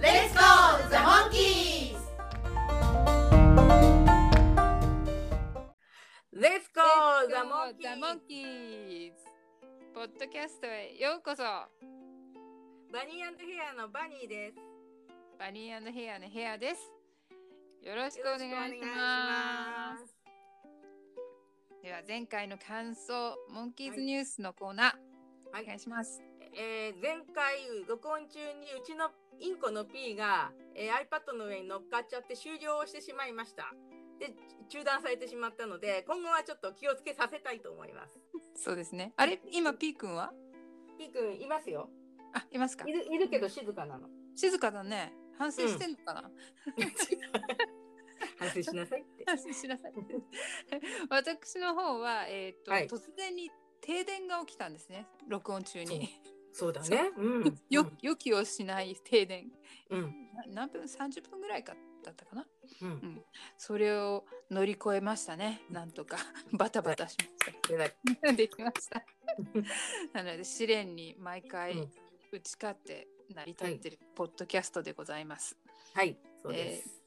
レッツゴーザモンキーズ。レッツゴーザモンキーズポッドキャストへようこそ。バニー&ヘアのバニーです。バニー&ヘアのヘアです。よろしくお願いします。では前回の感想モンキーズニュースのコーナー、はい、お願いします。前回録音中にうちのインコの P が、iPad の上に乗っかっちゃって終了をしてしまいました。で中断されてしまったので今後はちょっと気をつけさせたいと思います。そうですね。あれ今 P 君は P 君いますよ。あ、いますか。いるけど静かなの。静かだね。反省してんのかな、反省しなさいって反省しなさいって私の方は、はい、突然に停電が起きたんですね。録音中にそうだね、うん、予期をしない停電、うん、何分30分ぐらいかだったかな、うんうん、それを乗り越えましたね。なんとかバタバタしましたできましたなので試練に毎回打ち勝って成り立ってるポッドキャストでございます。はい、そうです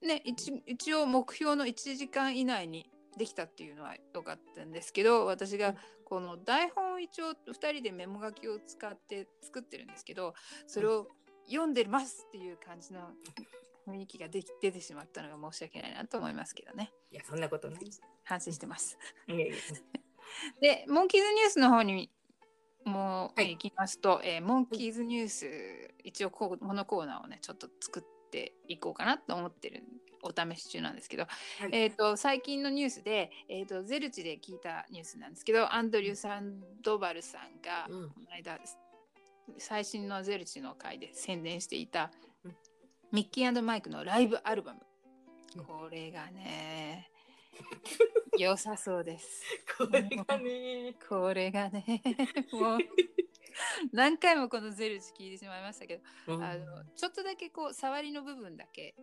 ね、一応目標の1時間以内にできたっていうのは良かったんですけど、私がこの台本一応2人でメモ書きを使って作ってるんですけど、それを読んでますっていう感じの雰囲気が出てしまったのが申し訳ないなと思いますけどね。いやそんなことない。反省してますでモンキーズニュースの方にもう行きますと、はい、モンキーズニュース一応このコーナーをねちょっと作っていこうかなと思ってるお試し中なんですけど、はい、最近のニュースで、ゼルチで聞いたニュースなんですけど、アンドリュー・サンドバルさんがこの間、最新のゼルチの回で宣伝していたミッキー&マイクのライブアルバム、これがね良さそうですこれがねもう何回もこのゼルチ聞いてしまいましたけど、うん、ちょっとだけこう触りの部分だけ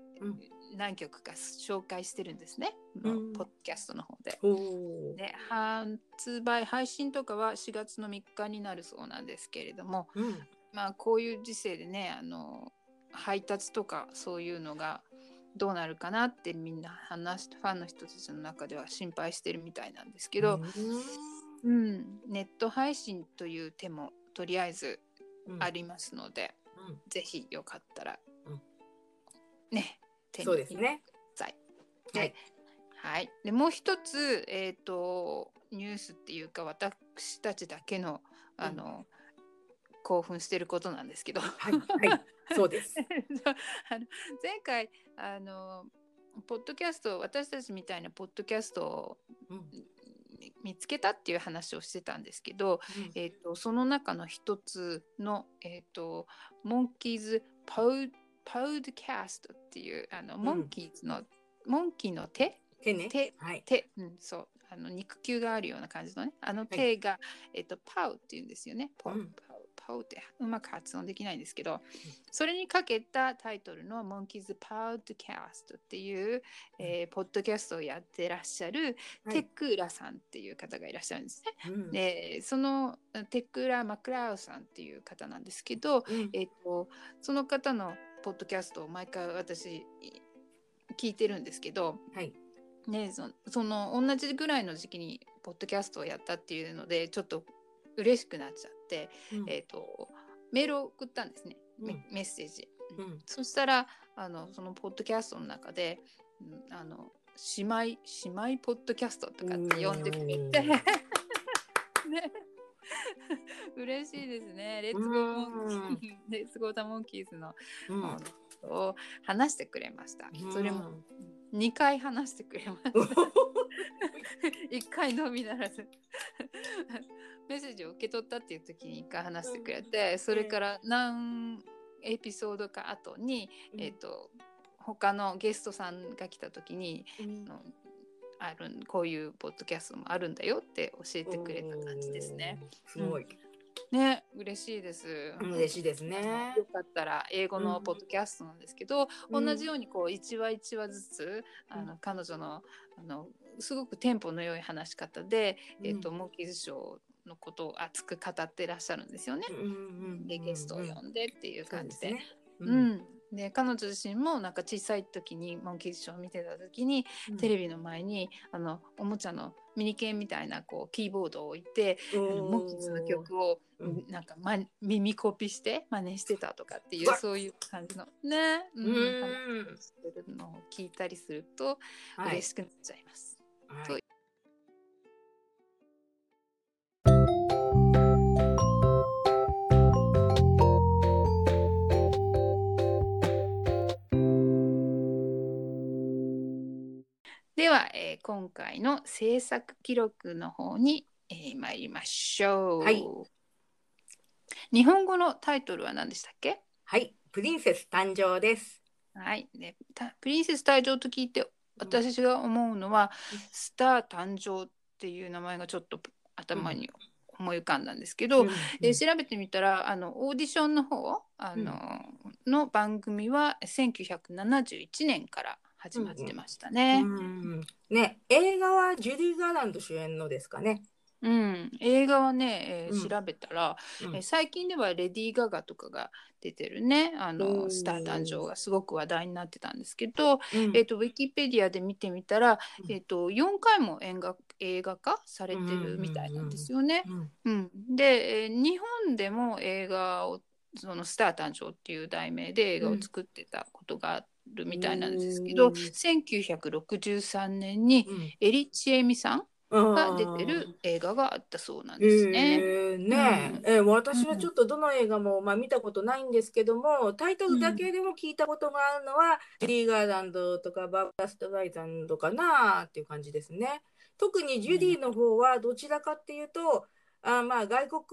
何曲か紹介してるんですね、うん、ポッドキャストの方で、うん、で発売配信とかは4月の3日になるそうなんですけれども、うん、まあこういう時世でね配達とかそういうのがどうなるかなってみんなファンの人たちの中では心配してるみたいなんですけど、うんうん、ネット配信という手もとりあえずありますので、うん、ぜひよかったら、うん、ね、手に入れてください。そうですね。はい。はい。で、もう一つ、ニュースっていうか私たちだけの、うん、興奮してることなんですけど、はい、はい、そうです前回ポッドキャスト私たちみたいなポッドキャストを、うん見つけたっていう話をしてたんですけど、うんその中の一つの、モンキーズパウドキャストっていうモンキーズの、うん、モンキーの手、ね手はい手うん、そう肉球があるような感じのね手が、はいパウっていうんですよね。パウってうまく発音できないんですけど、うん、それにかけたタイトルのモンキーズパウドキャストっていう、ポッドキャストをやってらっしゃるテクラさんっていう方がいらっしゃるんですね、うん、でそのテクラマクラウさんっていう方なんですけど、うんその方のポッドキャストを毎回私聞いてるんですけど、はいね、その同じぐらいの時期にポッドキャストをやったっていうのでちょっと嬉しくなっちゃって、うんメールを送ったんですね、うん、メッセージ、うん、そしたらそのポッドキャストの中で姉妹ポッドキャストとかって呼んでくれてね嬉しいですね。レッツゴーザモンキーズの、うん、を話してくれました、うん、それも2回話してくれました1回のみならずメッセージを受け取ったっていう時に1回話してくれて、それから何エピソードか後に、他のゲストさんが来た時に、うん、あるこういうポッドキャストもあるんだよって教えてくれた感じですね。すごい、うん、ね、嬉しいです。嬉しいですね。よかったら英語のポッドキャストなんですけど、うん、同じようにこう1話1話ずつ彼女の、すごくテンポの良い話し方で、モンキーズショーのことを熱く語ってらっしゃるんですよね、うんうんうん、でゲストを呼んでっていう感じ で、うん、で彼女自身もなんか小さい時にモンキーズショーを見てた時に、うん、テレビの前におもちゃのミニケンみたいなこうキーボードを置いてモンキーズの曲をなんか、耳コピして真似してたとかっていう、そういう感じのね、話してるのを聞いたりすると嬉しくなっちゃいます、はい。では、今回の制作記録の方に、参りましょう、はい。日本語のタイトルは何でしたっけ？はい、プリンセス誕生です。はい、ね、プリンセス誕生と聞いて私が思うのは、うん、スター誕生っていう名前がちょっと頭に思い浮かんだんですけど、うんうん、調べてみたらオーディションの方の番組は1971年から始まってましたね。うんうん、ね、映画はジュディ・ガーランド主演のですかね。うん、映画はね、調べたら、最近ではレディー・ガガとかが出てるね、スター誕生がすごく話題になってたんですけど、ウィキペディアで見てみたら、4回も映画化されてるみたいなんですよね。で、日本でも映画をそのスター誕生っていう題名で映画を作ってたことがあってるみたいなんですけど、1963年にエリチエミさんが出てる映画があったそうなんですね。ねえ、私はちょっとどの映画も、見たことないんですけども、タイトルだけでも聞いたことがあるのは、ジュディ・ガーランドとかバーバラ・ストライザンドかなっていう感じですね。特にジュディの方はどちらかっていうと、外国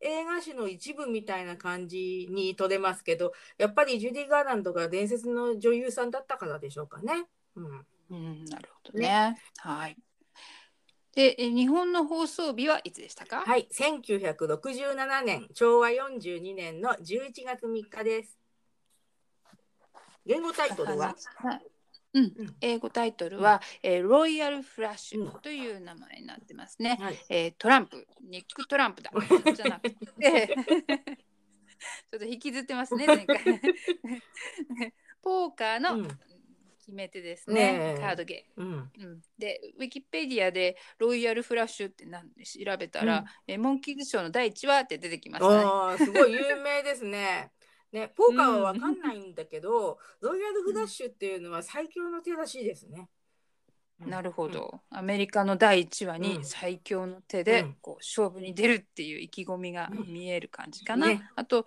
映画史の一部みたいな感じに取れますけど、やっぱりジュディ・ガーランドが伝説の女優さんだったからでしょうかね。なるほど ね。はい。で、日本の放送日はいつでしたか？はい、1967年、昭和42年の11月3日です。言語タイトルは？英語タイトルは、ロイヤルフラッシュという名前になってますね、はい。トランプ、ニック・トランプだじゃなくてちょっと引きずってますね前回ポーカーの決め手ですね、カードゲーム、でウィキペディアでロイヤルフラッシュって何で調べたら、モンキーズショーの第1話って出てきましたね。すごい有名ですねポーカーは分かんないんだけど、ロイヤルフラッシュっていうのは最強の手らしいですね。なるほど、アメリカの第1話に最強の手でこう勝負に出るっていう意気込みが見える感じかな、あと、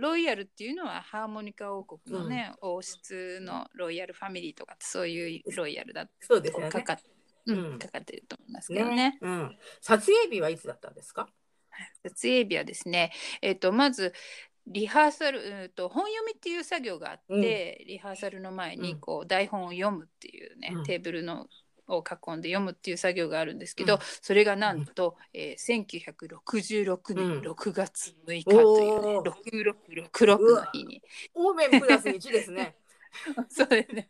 ロイヤルっていうのはハーモニカ王国のね、王室のロイヤルファミリーとかそういうロイヤルだとかかってると思いますけどね。撮影日はいつだったんですか？撮影日はですね、まずリハーサル、本読みっていう作業があって、リハーサルの前にこう台本を読むっていうね、テーブルのを囲んで読むっていう作業があるんですけど、それがなんと、1966年6月6日というね、6666の日に。オーメンプラス1ですね。そうですね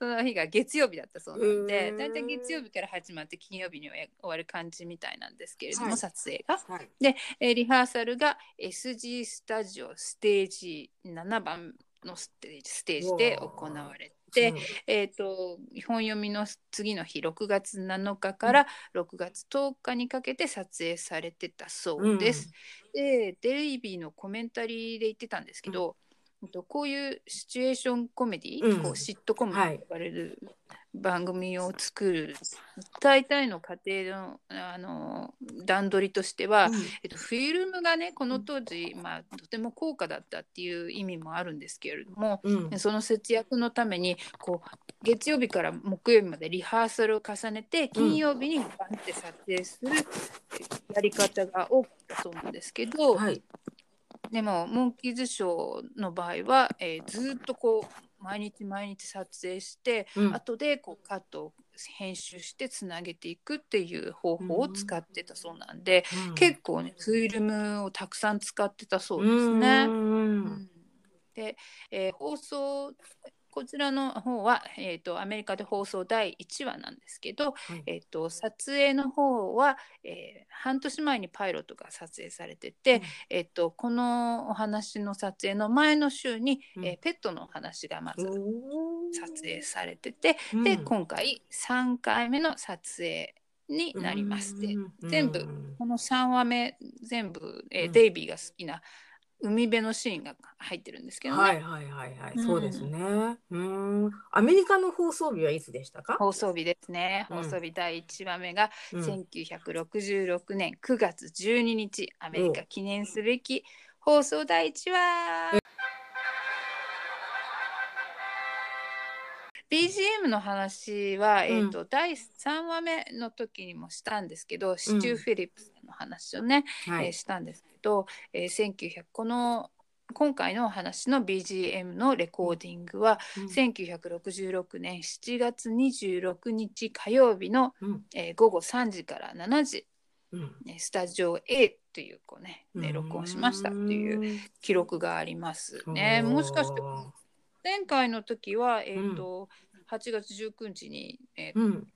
その日が月曜日だったそうなので、だいたい月曜日から始まって金曜日に終わる感じみたいなんですけれども、撮影が、で、リハーサルが SG スタジオステージ7番のステージで行われて、本読みの次の日6月7日から6月10日にかけて撮影されてたそうです、でデイビーのコメンタリーで言ってたんですけど、こういうシチュエーションコメディ、こうシットコムと呼ばれる番組を作る、大体の家庭の、段取りとしては、フィルムがねこの当時、とても高価だったっていう意味もあるんですけれども、その節約のためにこう月曜日から木曜日までリハーサルを重ねて金曜日にバンって撮影するやり方が多かったそうなんですけど、でもモンキーズショーの場合は、ずっとこう毎日毎日撮影して、うん、後でこうカットを編集してつなげていくっていう方法を使ってたそうなんで、うん、結構ねフィルムをたくさん使ってたそうですね。うんで、放送こちらの方は、アメリカで放送第1話なんですけど、はい撮影の方は、半年前にパイロットが撮影されてて、うんこのお話の撮影の前の週に、うんペットのお話がまず撮影されてて、うん、で今回3回目の撮影になります、うん、で全部この3話目全部、デイビーが好きな海辺のシーンが入ってるんですけどね。はいはいはいはい、うん、そうですね。アメリカの放送日はいつでしたか？放送日ですね。放送日第1話目が1966年9月12日、アメリカ記念すべき放送第1話。BGM の話は、第3話目の時にもしたんですけど、シチュー・フィリップスの話をね、はいしたんですけど、今回のお話の BGM のレコーディングは、1966年7月26日火曜日の、午後3時から7時、スタジオ A というこうね、録音しましたという記録がありますね。もしかして前回の時は、8月19日に、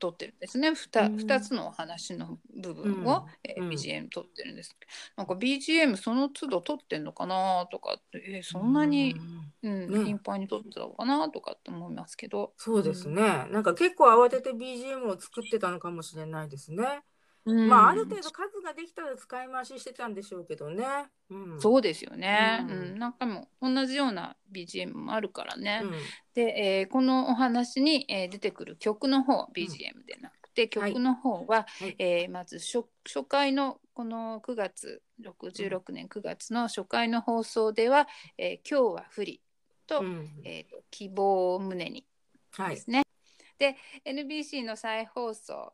撮ってるんですね。2つのお話の部分を、BGM 撮ってるんです。なんか BGM その都度撮ってんのかなとかって、そんなに、頻繁に撮ってたのかなとかって思いますけど、そうですね。なんか結構慌てて BGM を作ってたのかもしれないですね。まあ、ある程度数ができたら使い回ししてたんでしょうけどね、そうですよね、なんかも同じような BGM もあるからね、で、このお話に、出てくる曲の方 BGM でなくて、曲の方は、まず 初回のこの9月66年9月の初回の放送では、今日はフリと、希望を胸にですね、で NBC の再放送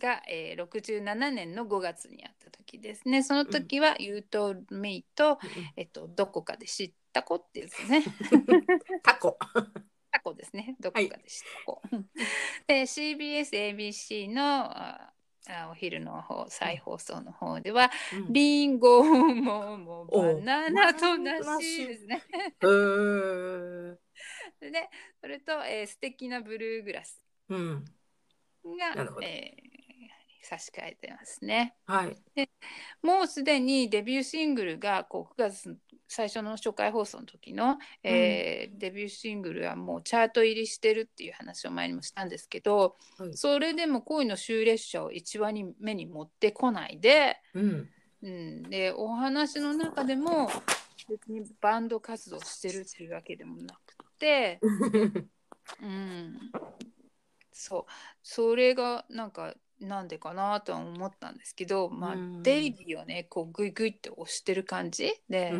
が、67年の5月にあった時ですね。その時は You told me と、どこかで知った子ってですねタコですね。どこかで知った子、で CBS ABC のお昼の方再放送の方では、リンゴもバナナと梨ですねでそれと、素敵なブルーグラス、が、差し替えてますね、でもうすでにデビューシングルがこう9月最初の初回放送の時の、デビューシングルはもうチャート入りしてるっていう話を前にもしたんですけど、それでも恋の終列車を1話目に持ってこないで、でお話の中でも別にバンド活動してるっていうわけでもなくてそれがなんでかなとは思ったんですけど、デイビーをねこうグイグイって押してる感じで、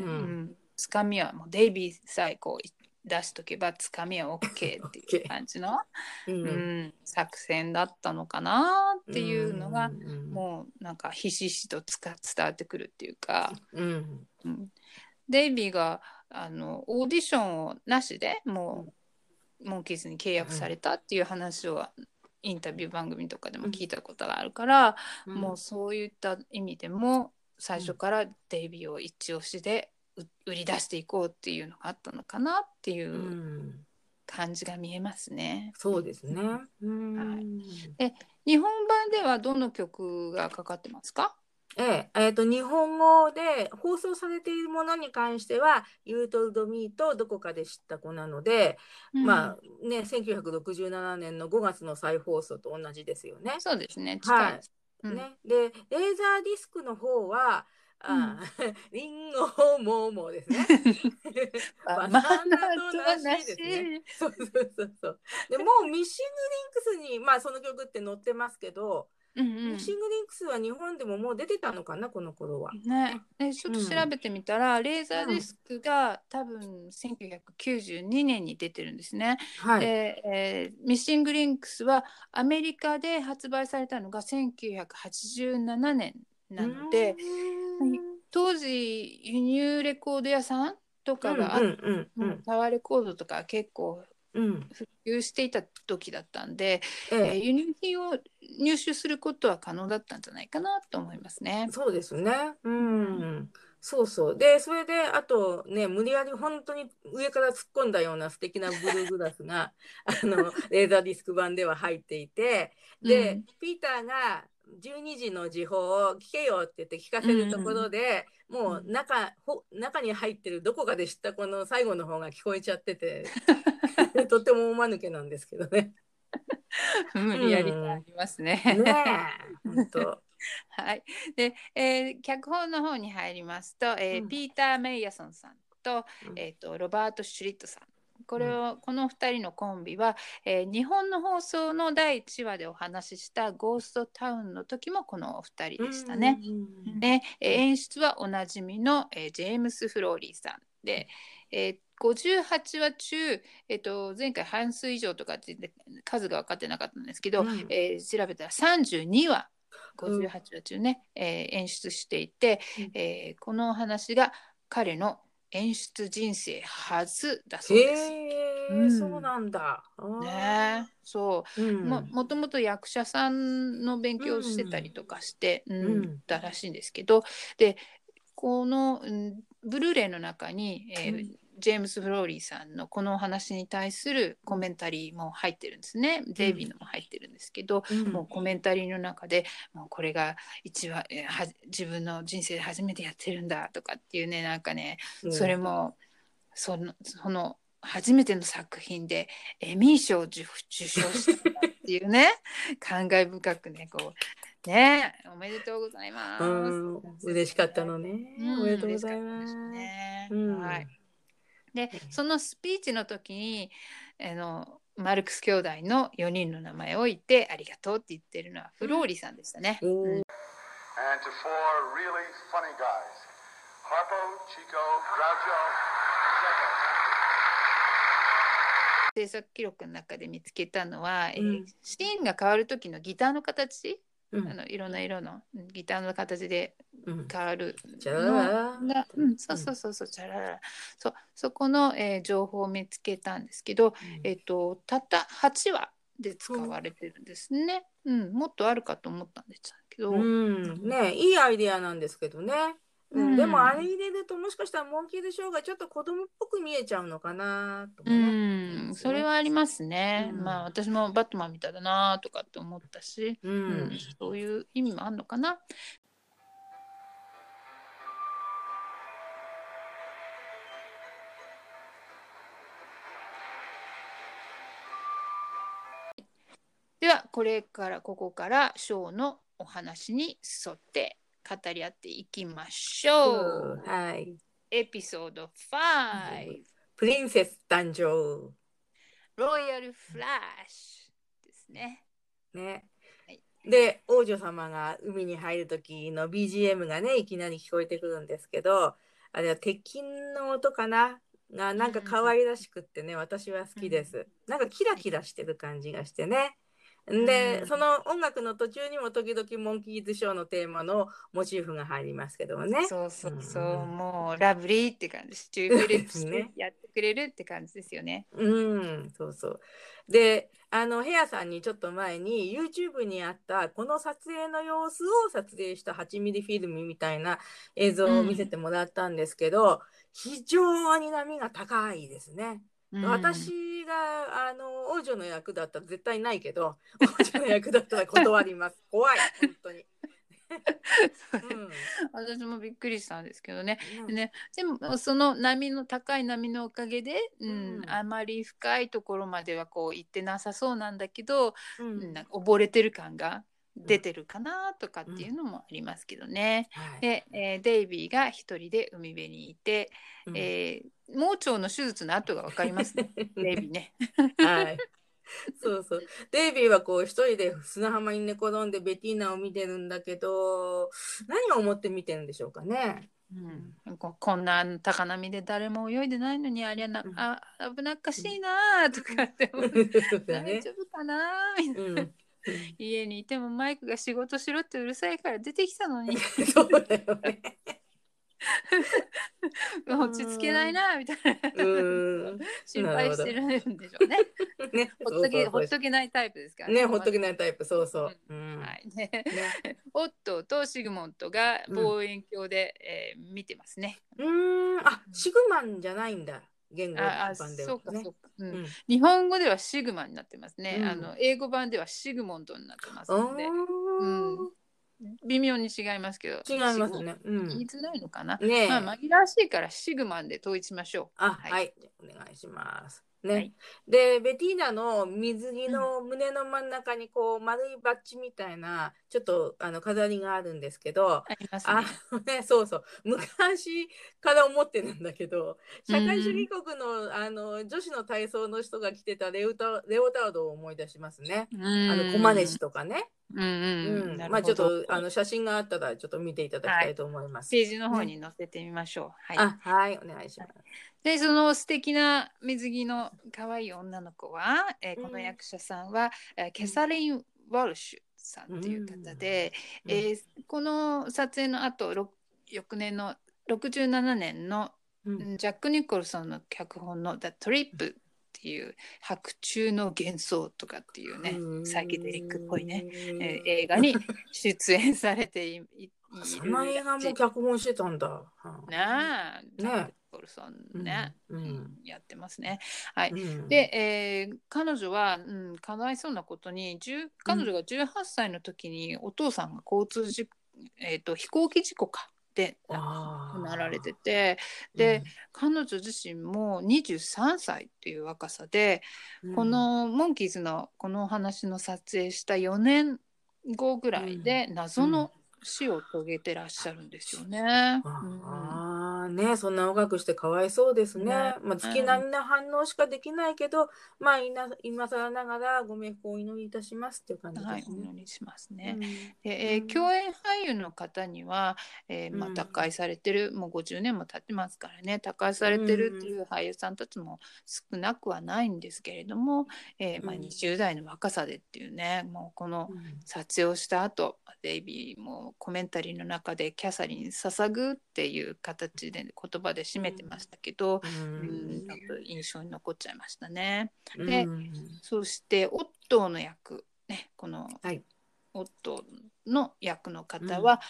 つかみはもうデイビーさえこう出しとけばつかみは OK っていう感じの作戦だったのかなっていうのが、もうなんかひしひしと伝わってくるっていうか、デイビーがオーディションをなしでもうモンキーズに契約されたっていう話をインタビュー番組とかでも聞いたことがあるから、もうそういった意味でも最初からデイビーを一押しで売り出していこうっていうのがあったのかなっていう感じが見えますね。そうですね、で日本版ではどの曲がかかってますか？日本語で放送されているものに関しては「You told me」と「どこかで知った子」なので、まあね、1967年の5月の再放送と同じですよね。そうですね、近いです、でレーザーディスクの方はリンゴもですねバナナと梨ですね。そうでもうミッシングリンクスに、その曲って載ってますけど、ミッシングリンクスは日本でももう出てたのかな、この頃は、ちょっと調べてみたら、レーザーディスクが多分1992年に出てるんですね、でミッシングリンクスはアメリカで発売されたのが1987年なので、当時輸入レコード屋さんとかがあって、タワーレコードとか結構普及していた時だったんで、輸入品を入手することは可能だったんじゃないかなと思いますね。そうですね、うん、そうそう。でそれであとね、無理やり本当に上から突っ込んだような素敵なブルーグラスがレーザーディスク版では入っていて、で、うん、ピーターが12時の時報を聞けよって言って聞かせるところで、もう中に入ってるどこかで知ったこの最後の方が聞こえちゃっててとっても大間抜けなんですけどね。無理やりがありますね。本当。はい。で、脚本の方に入りますと、ピーター・メイヤソンさんと、ロバート・シュリットさん。この2人のコンビは、日本の放送の第1話でお話ししたゴーストタウンの時もこのお二人でしたね。で、演出はおなじみの、ジェームス・フローリーさんで、58話中、前回半数以上とかって数が分かってなかったんですけど、調べたら32話58話中ね、演出していて、このお話が彼の演出人生初だそうです。そうなんだ。ね、そう。もともと役者さんの勉強をしてたりとかして、だらしいんですけど、でこのブルーレイの中に、ジェームス・フローリーさんのこのお話に対するコメンタリーも入ってるんですね。デイビーのも入ってるんですけど、もうコメンタリーの中でもうこれが一番自分の人生で初めてやってるんだとかっていうね、なんかね、それもその初めての作品でエミー賞を受賞したんだっていうね感慨深くね、こう。ね、おめでとうございます。嬉しかったのね。おめでとうございます。はい。で、そのスピーチの時に、マルクス兄弟の4人の名前を置いてありがとうって言ってるのはフローリーさんでしたね。制作記録の中で見つけたのは、シーンが変わる時のギターの形。いろんな色のギターの形で変わるのが、そこの、情報を見つけたんですけど、たった8話で使われてるんですね。もっとあるかと思ったんですけど、ね、いいアイデアなんですけどね。でもあれ入れるともしかしたらモンキー・ズ・ショーがちょっと子供っぽく見えちゃうのかなと思うんですよね。それはありますね。まあ私もバットマンみたいだなとかって思ったし、そういう意味もあるのかな。ではここからショーのお話に沿って語り合っていきましょう。はい。エピソード5。プリンセス誕生。ロイヤルフラッシュですね。ね。はい、で王女様が海に入る時の BGM がね、いきなり聞こえてくるんですけど、あれは鉄琴の音かな。なんか可愛らしくってね、私は好きです。なんかキラキラしてる感じがしてね。で、その音楽の途中にも時々モンキーズショーのテーマのモチーフが入りますけどもね。そうそうそう、もうラブリーって感じ、シチューフリップしてやってくれるって感じですよね。そうそう。で、ヘアさんにちょっと前に YouTube にあったこの撮影の様子を撮影した8ミリフィルムみたいな映像を見せてもらったんですけど、非常に波が高いですね。私が王女の役だったら絶対ないけど、王女の役だったら断ります。怖い、本当に。私もびっくりしたんですけどね。でもその高い波のおかげで、あまり深いところまではこう行ってなさそうなんだけど、なんか溺れてる感が出てるかなとかっていうのもありますけどね。で、デイビーが一人で海辺にいて、盲腸の手術の後が分かりますね。デイビーね。はい。そうそう。デイビーはこう一人で砂浜に寝転んでベティーナを見てるんだけど、何を思って見てるんでしょうかね。こんな高波で誰も泳いでないのにあれな、危なっかしいなとかって思って大丈夫かなみんな。家にいてもマイクが仕事しろってうるさいから出てきたのに。そうだよね。落ち着けないなみたいな、心配してるんでしょうね。ね、ほっとけないタイプですから ね、ほっとけないタイプ、そうそう、うん、はいねね、オットとシグモントが望遠鏡で、見てますね。あ、シグマンじゃないんだ、言語版ではね。日本語ではシグマになってますね、うん、あの英語版ではシグモントになってますので、うん、微妙に違いますけど。違いますね、うん、言いづらいのかな、ね、まあ、紛らわしいからシグマンで統一しましょう。あ、はい、はい、お願いしますね、はい、でベティーナの水着の胸の真ん中にこう丸いバッジみたいなちょっとあの飾りがあるんですけど、ありますね。あのね、そうそう、昔から思ってるんだけど、社会主義国 あの女子の体操の人が着てたレオタードを思い出しますね。あのコマネチとかね、うんうんうん、まあちょっとあの写真があったらちょっと見ていただきたいと思います、はい、ページの方に載せてみましょう、はい、あ、はい、お願いします、はい、でその素敵な水着の可愛い女の子は、この役者さんは、キャサリン・ワルシュさんという方で、この撮影の後翌年の67年の、ジャック・ニコルソンの脚本の The Tripっていう白昼の幻想とかっていうね、サイケデリックっぽいね、映画に出演されていその映画も脚本してたんだ、なぁ、ね、ニコルソンね、うんうん、やってますね、はい、うん、で、彼女は、うん、かわいそうなことに彼女が18歳の時にお父さんが飛行機事故かでなられてて、で、うん、彼女自身も23歳っていう若さで、うん、このモンキーズのこのお話の撮影した4年後ぐらいで謎の死を遂げてらっしゃるんですよね、うんうん、ああね、そんな若くしてかわいそうです ね、まあ、月並みな反応しかできないけど、うん、まあ今更ながらご冥福をお祈りいたしますっていう感じですね、はい、お祈りしますね、うん、で共演俳優の方には、まあ、他界されてる、もう50年も経ってますからね、他界されてるっていう俳優さんたちも少なくはないんですけれども、まあ、20代の若さでっていうね、もうこの撮影をした後、デイビーもコメンタリーの中でキャサリン捧ぐっていう形で言葉で締めてましたけど、うん、なんか印象に残っちゃいましたね、うん、で、そしてオットーの役、ね、このオットーの役の方は、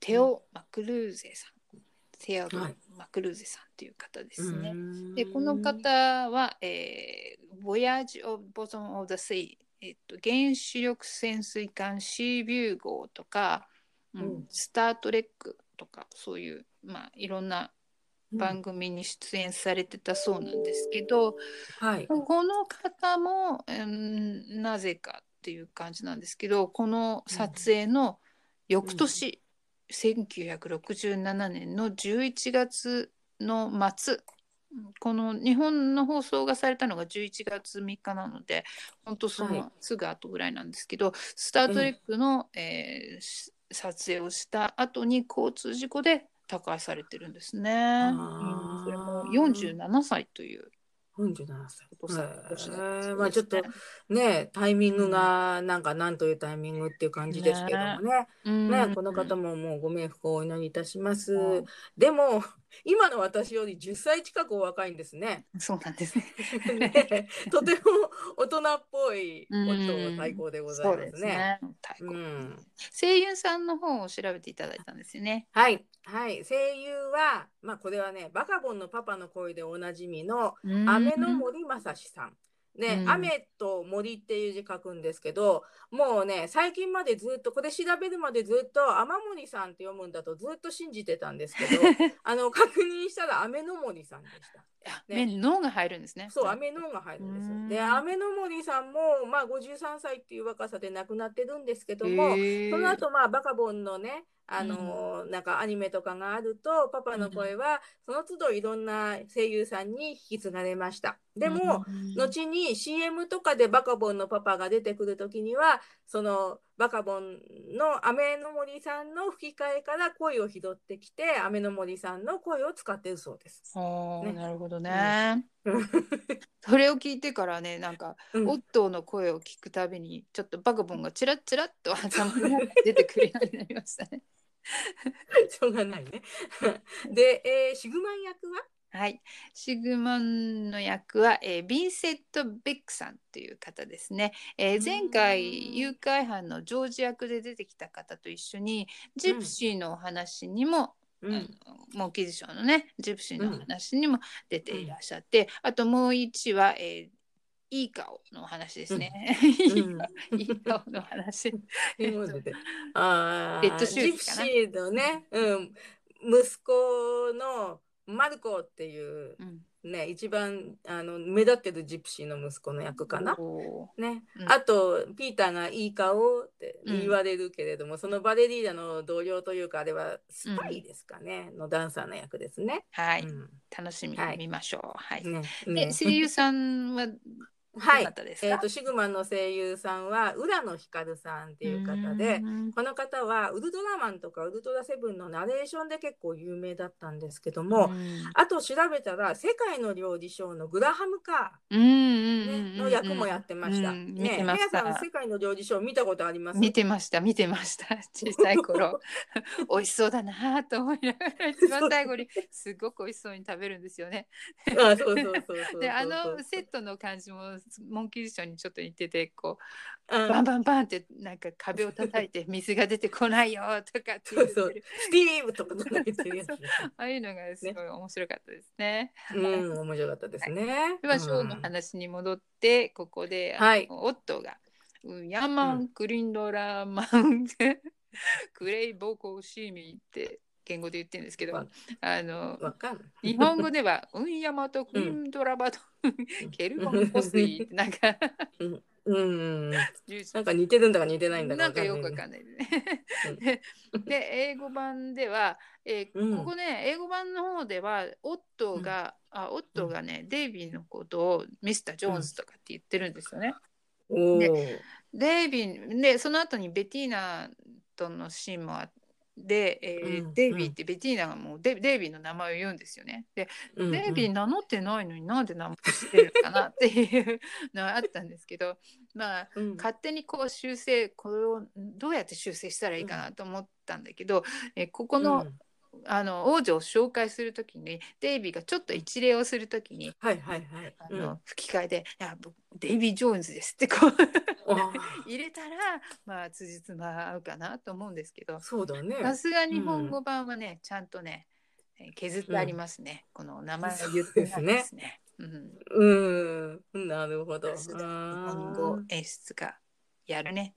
テオ・マクルーゼさん、テオ・マクルーゼさんという方ですね、うん、でこの方は、Voyage of Bottom of the Sea、原子力潜水艦シービュー号とか、うん、スタートレックとかそういう、まあ、いろんな番組に出演されてたそうなんですけど、うんはい、この方も、なぜかっていう感じなんですけど、この撮影の翌年、うん、1967年の11月の末、この日本の放送がされたのが11月3日なので本当そのすぐ後ぐらいなんですけど、はい、スタートレックの、撮影をした後に交通事故で他界されてるんですね、うん、それも47歳という47歳、まあちょっとねタイミングがなんというタイミングっていう感じですけども ね、この方ももうご冥福をお祈りいたします、うん、でも今の私より10歳近くお若いんですね。そうなんですねね、とても大人っぽい夫の対抗でございます ね、うん、声優さんの方を調べていただいたんですよね。はい、はい、声優は、まあ、これはねバカボンのパパの声でおなじみの雨の森正史さんね、雨と森っていう字書くんですけど、もうね最近までずっとこれ調べるまでずっと雨森さんって読むんだとずっと信じてたんですけどあの確認したら雨の森さんでしたね、のが入るんですね。そう、雨のが入るんですよ。で、雨の森さんも、まあ、53歳っていう若さで亡くなってるんですけども、その後、まあ、バカボンのね、なんかアニメとかがあるとパパの声はその都度いろんな声優さんに引き継がれました。でも、後に CM とかでバカボンのパパが出てくるときにはそのバカボンの雨の森さんの吹き替えから声を拾ってきて雨の森さんの声を使ってるそうです。ね、なるほどね、うん、それを聞いてからねなんか、オットーの声を聞くたびにちょっとバカボンがチラッチラッと頭に出てくるようになりましたねしょうがないね。で、シグマン役は、はい、シグマンの役は、ビンセット・ベックさんという方ですね、前回誘拐犯のジョージ役で出てきた方と一緒にジプシーのお話にも、モーキーズショーのねジプシーのお話にも出ていらっしゃって、あともう一話、いい顔の話ですね。いい顔の話。ああ、レッドシューズかな。ジプシーのね、息子のマルコっていうね、一番目立ってるジプシーの息子の役かな。ね、あとピーターがいい顔って言われるけれども、そのバレリーナの同僚というかあれはスパイですかね、のダンサーの役ですね。はい、楽しみに見ましょう。はい。で、声優さんは。はい、シグマンの声優さんは浦野光さんっていう方で、この方はウルトラマンとかウルトラセブンのナレーションで結構有名だったんですけども、あと調べたら世界の料理ショーのグラハムカーの役もやってました。ね、皆さん世界の料理ショー見たことあります？見てました見てました。小さい頃美味しそうだなと思いながら、一番最後にすごく美味しそうに食べるんですよね。あ、そうそうそう。で、あのセットの感じもモンキーズショーにちょっと似てて、こう、バンバンバンってなんか壁を叩いて水が出てこないよとかっていう、そうそう、スティーブとか叩いてるやつ、ああいうのがすごい面白かったですね。面白かったですね。ではショーの話に戻って、ここでオットーがヤーマンクリンドラーマンクレイボーコーシーミーって言語で言ってるんですけど、日本語では「うんやまとくんドラバとケルコンコスイ」ってなんかなんか似てるんだか似てないんだかなんかよくわかんないね。で、英語版では、ここね、英語版の方ではオットーがね、デイビーのことをミスター・ジョーンズとかって言ってるんですよね。デイビーで、その後にベティーナとのシーンもあって、で、デイビーってベティーナがもうデイビーの名前を言うんですよね。で、デイビー名乗ってないのになんで名前してるかなっていうのはあったんですけど、まあ、勝手にこう修正、これをどうやって修正したらいいかなと思ったんだけど、ここの、王女を紹介するときにデイビーがちょっと一礼をするときに吹き替えで「いや、僕デイビー・ジョーンズです」ってこう入れたら、まあ辻褄合うかなと思うんですけど、そうだね、さすが日本語版はね、ちゃんとね削ってありますね、この名前を言ってないですね。なるほど。日本語演出がやるね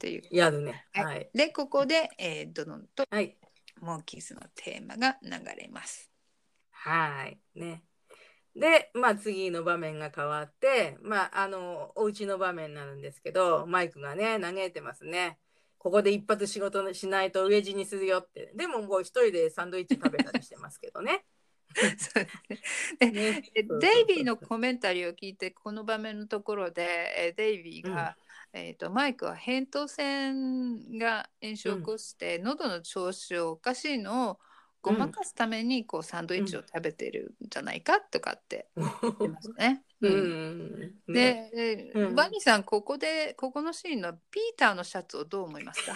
という。やるね。で、ここでドドンとモンキーズのテーマが流れます。はいね。で、まあ次の場面が変わって、まあお家の場面になるんですけど、マイクがね嘆いてますね。ここで一発仕事しないと飢え死にするよって。でももう一人でサンドイッチ食べたりしてますけどね。デイビーのコメンタリーを聞いて、この場面のところでデイビーが、マイクは扁桃腺が炎症を起こして、喉の調子をおかしいのをごまかすためにこうサンドイッチを食べてるんじゃないかとかって言ってますね。で、バニーさん、ここのシーンのピーターのシャツをどう思いますか？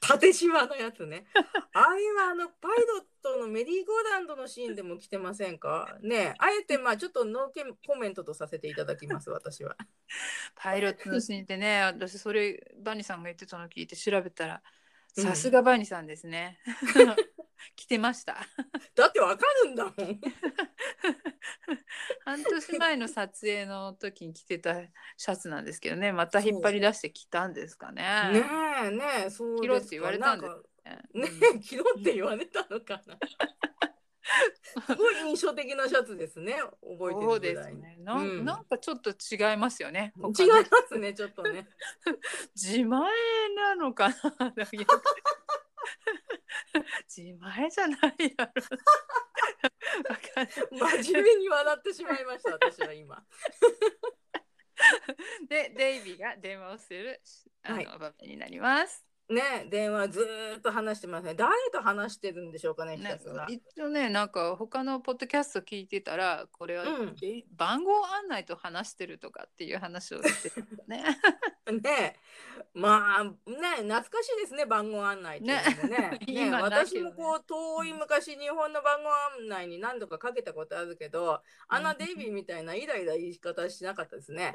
縦シワのやつね。あれはパイロットのメリーゴーランドのシーンでも着てませんかね。あえてまあちょっとノーコメントとさせていただきます。私はパイロットのシーンってね、私それバニーさんが言ってたの聞いて調べたら、さすがバニーさんですね。着てました。だってわかるんだもん。半年前の撮影の時に着てたシャツなんですけどね、また引っ張り出して着たんですかね。ねえねえ、そう着ろって言われたんですね。ね、着ろって言われたのかな。すごい印象的なシャツですね。覚えてるぐらい。そうですね。なんかちょっと違いますよね。違いますね、ちょっとね。自前なのかな。自前じゃないやろ。真面目に笑ってしまいました、私は今。で、デイビーが電話をする場面になります。ね、電話ずっと話してますね。誰と話してるんでしょうかね。一応ね、なんか他のポッドキャスト聞いてたら、これは番号案内と話してるとかっていう話をしてたね。ね、まあね、懐かしいですね、番号案内っていうのも ね私もこう遠い昔日本の番号案内に何度かかけたことあるけど、アナ・デイビーみたいなイライラ言い方しなかったですね。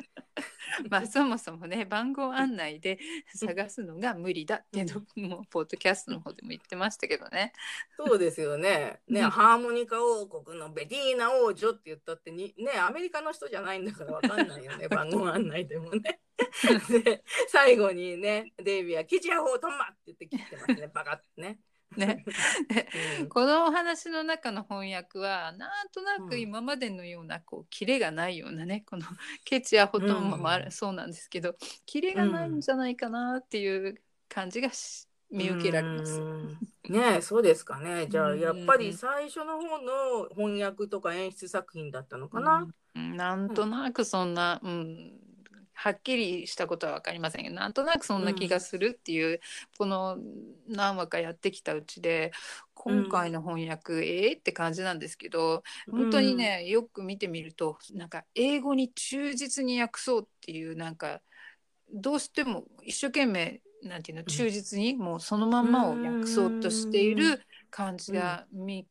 まあそもそもね、番号案内で探すのが無理だっていうのもポッドキャストの方でも言ってましたけどね。そうですよね。ね、ハーモニカ王国のベティーナ王女って言ったってね、アメリカの人じゃないんだから分かんないよね、番号案内でもね。で最後にね、デイビーは「キチヤホートンマ!」って言って切ってますね、バカってね。ねこのお話の中の翻訳はなんとなく今までのようなこうキレがないようなね、このケチやホトンマもある、そうなんですけど、キレがないんじゃないかなっていう感じが見受けられます。ね、そうですかね。じゃあやっぱり最初の方の翻訳とか演出作品だったのかな。なんとなくそんな、はっきりしたことは分かりませんけど、なんとなくそんな気がするっていう、この何話かやってきたうちで今回の翻訳、って感じなんですけど、本当にね、よく見てみるとなんか英語に忠実に訳そうっていう、なんかどうしても一生懸命なんていうの、忠実にもうそのまんまを訳そうとしている感じが見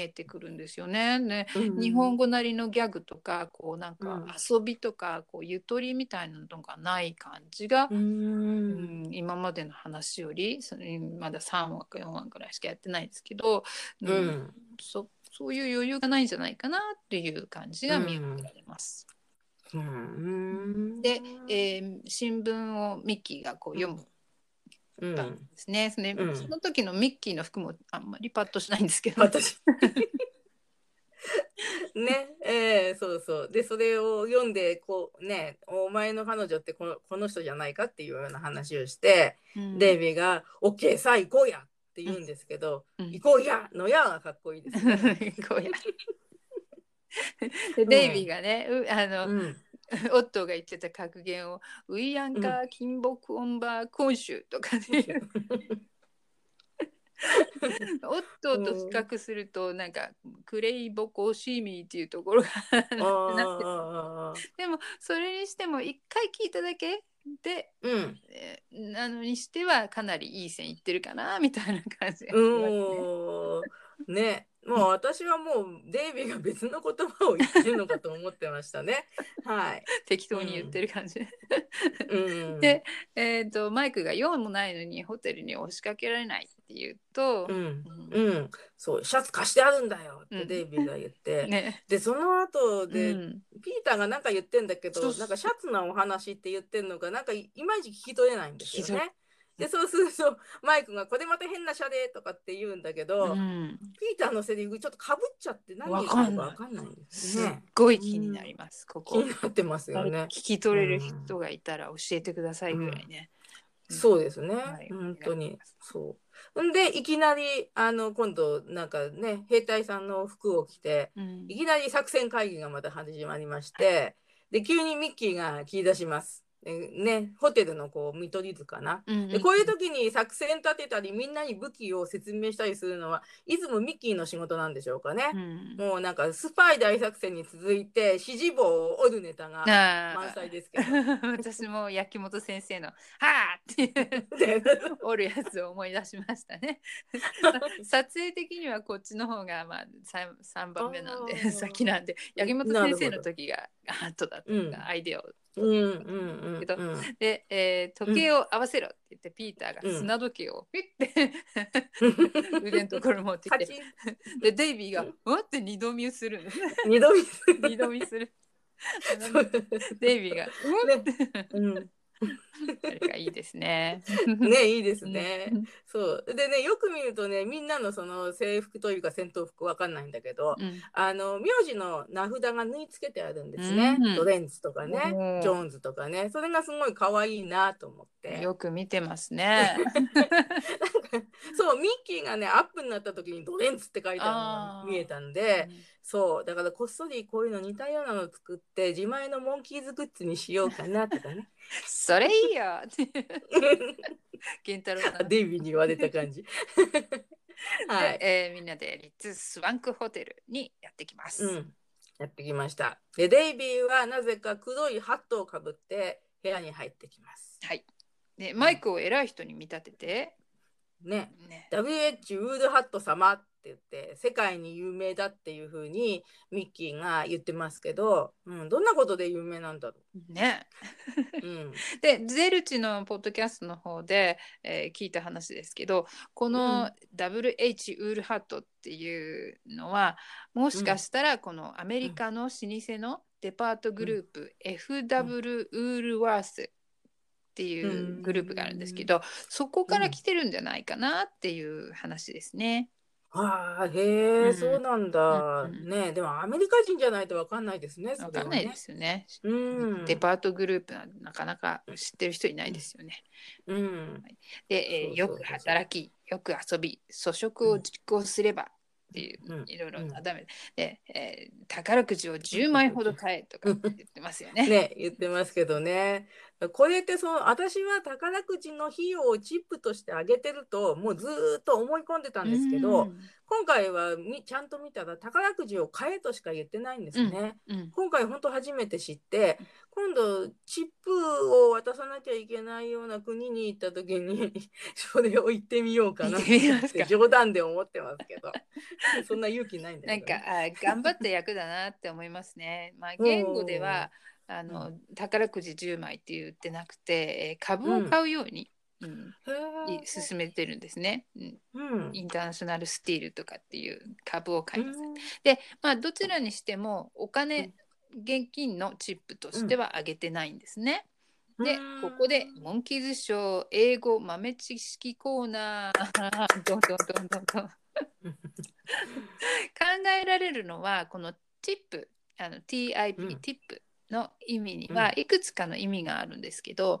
えてくるんですよね。で、日本語なりのギャグとか、こうなんか遊びとか、こうゆとりみたいなのがない感じが、今までの話よりまだ3話か4話ぐらいしかやってないですけど、そういう余裕がないんじゃないかなっていう感じが見受けられます。で、新聞をミッキーがこう読む。ですね。その時のミッキーの服もあんまりパッとしないんですけど私ね、そうそう。でそれを読んでこうね、お前の彼女ってこの人じゃないかっていうような話をして、デイビーがオッケーさあ行こうやって言うんですけど、行こうやのやがかっこいいですね。行こうやでデイビーがね、オットーが言ってた格言をウィアンカーキンボクオンバーコンシュとかで言う、オットーと比較するとなんかクレイボコシーミーっていうところがなって、でもそれにしても一回聞いただけで、なのにしてはかなりいい線いってるかなみたいな感じがしますね。ね、もう私はもうデイビーが別の言葉を言ってるのかと思ってましたね。はい、適当に言ってる感じ。で、マイクが用もないのにホテルに押しかけられないって言うと、そうシャツ貸してあるんだよってデイビーが言って、でその後で、ピーターがなんか言ってんだけど、なんかシャツのお話って言ってんのがなんかいまいち聞き取れないんですよね。でそうするとマイクがこれまた変なシャレとかって言うんだけど、ピーターのセリフちょっとかぶっちゃって何言ってるか分かんないんですね。すっごい気になります、ここ気になってますよね。聞き取れる人がいたら教えてくださいぐらいね、そうですね、本当にそう。でいきなり今度なんかね、兵隊さんの服を着て、いきなり作戦会議がまた始まりまして、で急にミッキーが切り出しますね、ホテルのこう見取り図かな、でこういう時に作戦立てたりみんなに武器を説明したりするのはいつもミッキーの仕事なんでしょうかね、もうなんかスパイ大作戦に続いて指示棒を折るネタが満載ですけど私もやきもと先生のはーって折るやつを思い出しましたね撮影的にはこっちの方が、まあ、3番目なんで先なんで、やきもと先生の時がハートだったのがアイデアをで、時計を合わせろって言って、ピーターが砂時計をピッて腕のところ持ってきてでデイビーが「わっ!」って二度見する二度見するデイビーが「うわっ!」って。いいですね。ね、いいですね。そうでね、よく見るとね、みんなのその制服というか戦闘服わかんないんだけど、名字の名札が縫い付けてあるんですね。ドレンズとかね、ジョーンズとかね、それがすごい可愛いなと思って。よく見てますね。なんかそうミッキーがねアップになった時にドレンズって書いてあるのが見えたんで、そうだからこっそりこういうの似たようなの作って自前のモンキーズグッズにしようかなとかね。それいいよってケンタロウがデイビーに言われた感じはい、みんなでリッツスワンクホテルにやってきます、やってきました。でデイビーはなぜか黒いハットをかぶって部屋に入ってきます。はい、でマイクを偉い人に見立てて、うん、ね WH ウールハット様って言って世界に有名だっていうふうにミッキーが言ってますけど、うん、どんなことで有名なんだろうね、うん、でゼルチのポッドキャストの方で、聞いた話ですけど、この WH ウールハットっていうのはもしかしたらこのアメリカの老舗のデパートグループ、うん、FW ウールワースっていうグループがあるんですけど、そこから来てるんじゃないかなっていう話ですね。あー、へー、うん、そうなんだ、うん、ね。でもアメリカ人じゃないと分かんないですね。分かんないですよね、うん、デパートグループはなかなか知ってる人いないですよね、うん、で、よく働きよく遊び粗食を実行すればっていう、うん、いろいろなダメで、宝くじを10枚ほど買えとか言ってますよね。ね、言ってますけどね。これってその私は宝くじの費用をチップとしてあげてるともうずっと思い込んでたんですけど、今回はちゃんと見たら宝くじを買えとしか言ってないんですね、うんうん、今回本当初めて知って、今度チップを渡さなきゃいけないような国に行った時にそれを言ってみようかなって冗談で思ってますけどそんな勇気ないんだけど、ね、なんか頑張った役だなって思いますね、まあ、言語では宝くじ10枚って言ってなくて株を買うように、うんうん、進めてるんですね、うん、インターナショナルスティールとかっていう株を買います、うん、で、まあ、どちらにしてもお金、うん、現金のチップとしては上げてないんですね、うん、でここでモンキーズショー英語豆知識コーナーどんどんどんどんどん考えられるのはこのチップ、TIP、うん、ティップの意味にはいくつかの意味があるんですけど、うん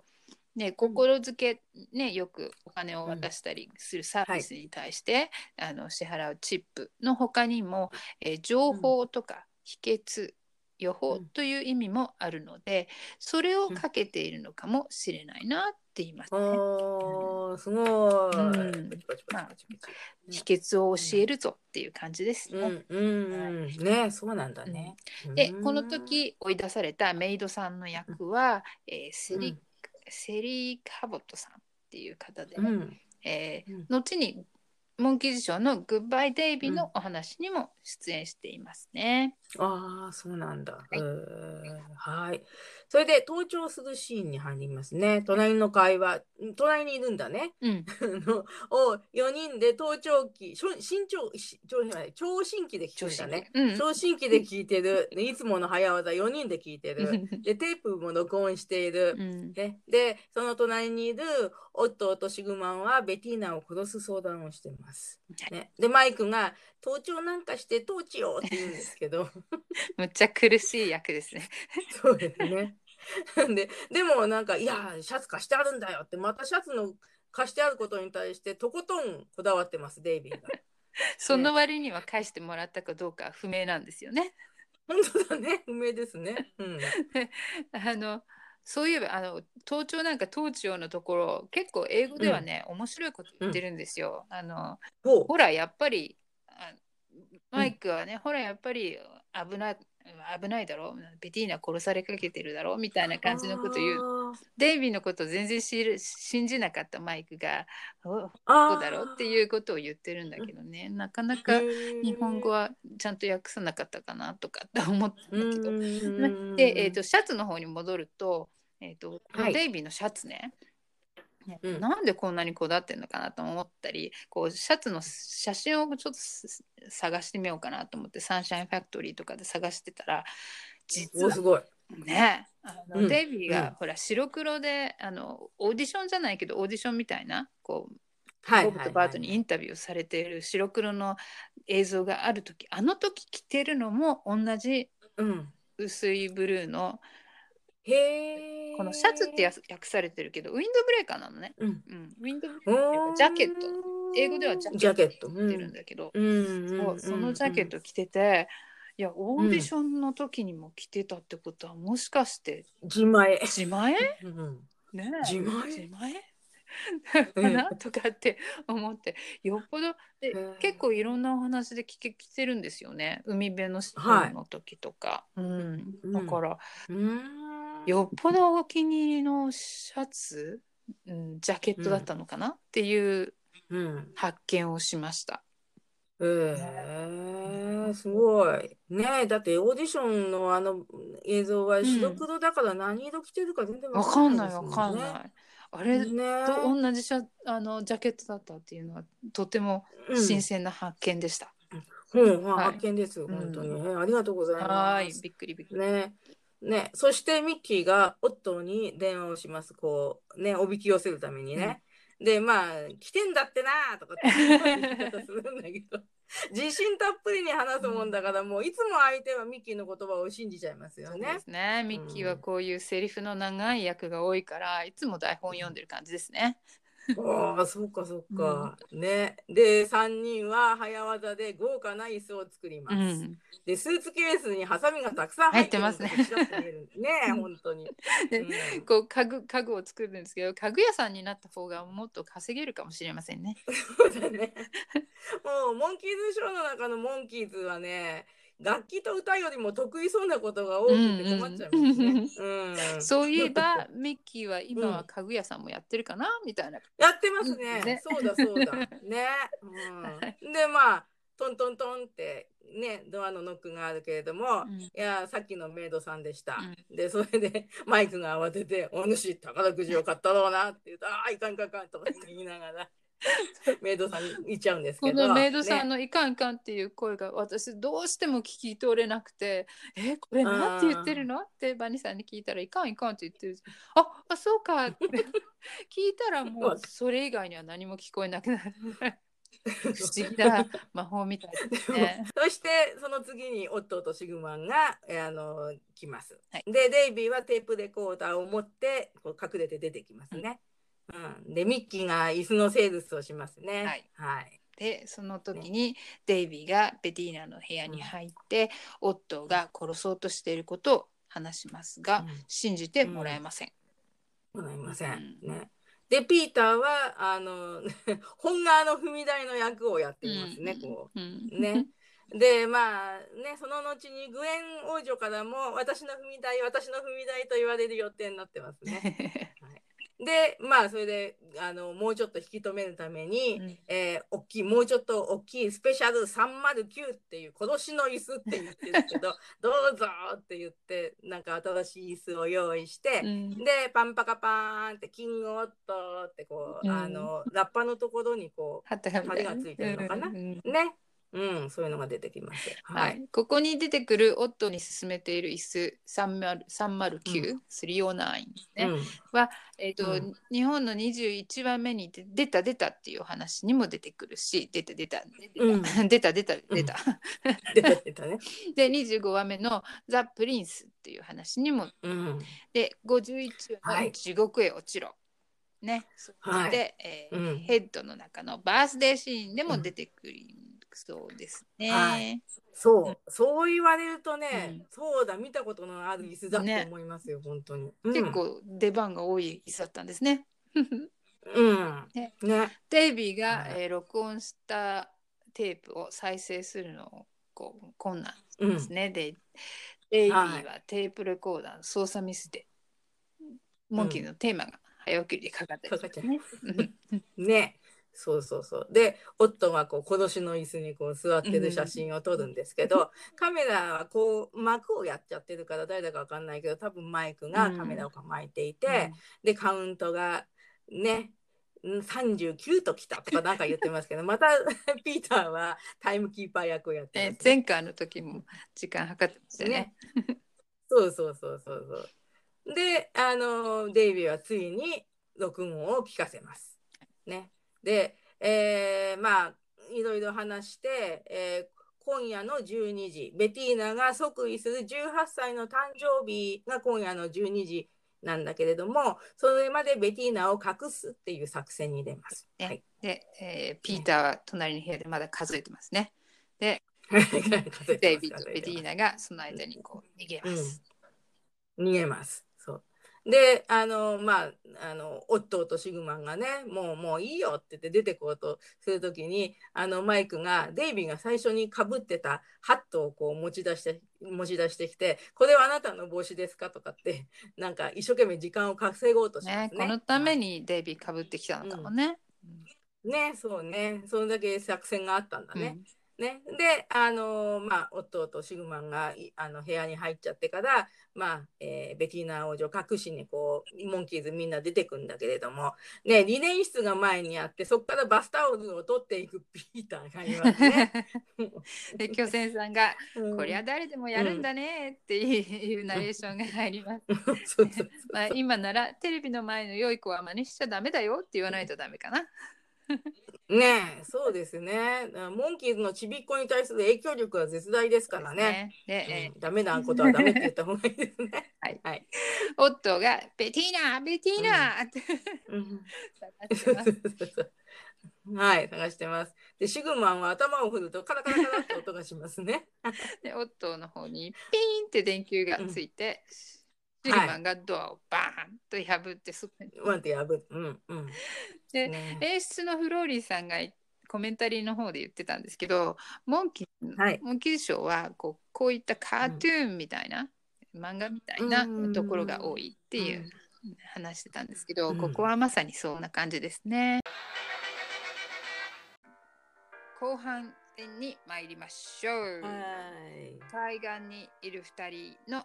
ね、心づけ、ね、よくお金を渡したりするサービスに対して、うんはい、支払うチップの他にも、情報とか秘訣予報という意味もあるので、それをかけているのかもしれないなって言いますね、うん、すごい、うんまあ、秘訣を教えるぞっていう感じですね、うんうんはい、ね、そうなんだね、うん、でこの時追い出されたメイドさんの役は、セリー・カボットさんっていう方で、うん後にモンキーズショーのグッバイデイビーのお話にも出演していますね、うん、ああそうなんだ、はい、はい。それで登場するシーンに入りますね。隣の会話、隣にいるんだね、うん、を4人で盗聴器聴診器で聞いたね、聴診器で聞いてる、うん、いつもの早技4人で聞いてるでテープも録音している、うんね、でその隣にいる夫とシグマンはベティーナを殺す相談をしてますね、でマイクが盗聴なんかして統治よって言うんですけどむっちゃ苦しい役ですねそうですねでもなんかいやシャツ貸してあるんだよって、またシャツの貸してあることに対してとことんこだわってますデイビーがその割には返してもらったかどうか不明なんですよね本当だね、不明ですね、うん、そういえば盗聴なんか盗聴のところ結構英語ではね、うん、面白いこと言ってるんですよ、うん、ほらやっぱりマイクはね、うん、ほらやっぱり危ないだろ、ベティーナ殺されかけてるだろみたいな感じのこと言う。デイビーのこと全然信じなかったマイクがそうだろっていうことを言ってるんだけどね、なかなか日本語はちゃんと訳さなかったかなとかって思ったんだけど、で、シャツの方に戻ると、はい、デイビーのシャツね、うん、なんでこんなにこだわってんのかなと思ったり、こうシャツの写真をちょっと探してみようかなと思ってサンシャインファクトリーとかで探してたら、実はすごいね、うん、デイビーが、うん、ほら白黒でオーディションじゃないけどオーディションみたいなこうボブとバートにインタビューされている白黒の映像がある時、あの時着てるのも同じ薄いブルーの、うん、へー、このシャツって訳されてるけどウィンドブレーカーなのね、うんうん、ウィンドブレーカーっていうかジャケット、英語ではジャケットって言ってるんだけど、そのジャケット着てて、いやオーディションの時にも着てたってことは、うん、もしかして自前、うんね、自前かな、とかって思って、よっぽどで結構いろんなお話で着てるんですよね、海辺のシーンの時とか、はい、うん、だから、うん、よっぽどお気に入りのシャツうん、ジャケットだったのかな、うん、っていう発見をしました。すごいね。だってオーディションのあの映像は白黒だから何色着てるか全然わかんないですもんね。わかんないわかんない。あれと同じジャケットだったっていうのはとても新鮮な発見でした。はい、発見です本当に、ありがとうございます。はい、びっくりびっくり。ね、そしてミッキーが夫に電話をします。こうね、おびき寄せるためにね。で、まあ来てんだってなーとかって言い方するんだけど自信たっぷりに話すもんだから、もういつも相手はミッキーの言葉を信じちゃいますよね。そうですね。ミッキーはこういうセリフの長い役が多いからいつも台本読んでる感じですね。あ、そうかそうか、ね。で3人は早技で豪華な椅子を作ります、でスーツケースにハサミがたくさん入ってますね。本当にこう家具を作るんですけど、家具屋さんになった方がもっと稼げるかもしれませんね。そうだね。もうモンキーズショーの中のモンキーズはね、楽器と歌よりも得意そうなことが多くて困っちゃいますね。そういえばミッキーは今は家具屋さんもやってるかな、みたいな。やってますね。そうだそうだね。でまあトントントンってね、ドアのノックがあるけれども、いやさっきのメイドさんでした。でそれでマイクが慌てて、お主宝くじを買ったろうなって言うと、ああいかんかんかんとか言いながら。メイドさんに言っちゃうんですけど、このメイドさんのいかんいかんっていう声が私どうしても聞き取れなくて、これなんて言ってるのってバニさんに聞いたら、いかんいかんって言ってる。あそうかって聞いたら、もうそれ以外には何も聞こえなくなる。不思議な魔法みたいですね。そしてその次にオットーとシグマンが来ます、でデイビーはテープレコーダーを持ってこう隠れて出てきますね。でミッキーが椅子のセールスをしますね。でその時にデイビーがベティーナの部屋に入って、オットーが殺そうとしていることを話しますが、信じてもらえません。ね。でピーターは本側の踏み台の役をやっていますね。でまあね、その後にグエン王女からも私の踏み台私の踏み台と言われる予定になってますね。でまあそれでもうちょっと引き止めるために、もうちょっと大きいスペシャル309っていう殺しの椅子って言ってるけどどうぞって言って、なんか新しい椅子を用意して、でパンパカパーンってキングオットってこう、ラッパのところにこう針がついてるのかな、ね。そういうのが出てきます。ここに出てくるオットーに勧めている椅子309、309ですね、は、日本の21番目に出たっていう話にも出てくるし、出たね。で25話目のザ・プリンスっていう話にも、で51話の地獄へ落ちろね、そしてヘッドの中のバースデーシーンでも出てくる。そうですね、そう言われるとね、そうだ、見たことのある椅子だと思いますよ、本当に。結構出番が多い椅子だったんですね。デイビーが録音したテープを再生するのを困難ですね。でデイビーはテープレコーダーの操作ミスでモンキーのテーマが早送りでかかったりとかね。でオットーはこう殺しの椅子にこう座ってる写真を撮るんですけど、カメラはこう幕をやっちゃってるから誰だか分かんないけど、多分マイクがカメラを構えていて、でカウントがね39ときたとかなんか言ってますけどまたピーターはタイムキーパー役をやってます、ね。前回の時も時間計ってましたね。でデイビーはついに録音を聞かせますね。でまあいろいろ話して、今夜の12時ベティーナが即位する18歳の誕生日が今夜の12時なんだけれども、それまでベティーナを隠すっていう作戦に出ます。で、ピーターは隣の部屋でまだ数えてますね。でデイビッドベティーナがその間にこう逃げます。で、オットーとシグマンがね、もういいよって言って出てこうとするときに、マイクが、デイビーが最初にかぶってたハットをこう持ち出してきて、これはあなたの帽子ですかとかって、なんか一生懸命時間を稼ごうとしますね。このためにデイビーかぶってきたのかもね。うん、ね、そうね。それだけ作戦があったんだね。うんね、で夫とシグマンが部屋に入っちゃってから、ベキーナ王女隠しにこうモンキーズみんな出てくるんだけれども、ね、リネン室が前にあってそこからバスタオルを取っていくピーターがいますね。で巨泉さんが「こりゃ誰でもやるんだね」っていうナレーションが入ります。今ならテレビの前の良い子は真似しちゃダメだよって言わないとダメかな。ねえ、そうですね。モンキーズのちびっこに対する影響力は絶大ですからね。ダメなことはダメって言った方がいいですね。はいはい。オットーがベティーナ、ベティーナって探してます。はい、探してます。で、シグマンは頭を振るとカラカラカラって音がしますね。で、オットーの方にピーンって電球がついて。シグマンがドアをバーンと破ってすぐに。で、演出のフローリーさんがコメンタリーの方で言ってたんですけど、モンキーショーはこういったカートゥーンみたいな、漫画みたいなところが多いっていう話してたんですけど、ここはまさにそんな感じですね。後半に参りましょう。海岸にいる2人の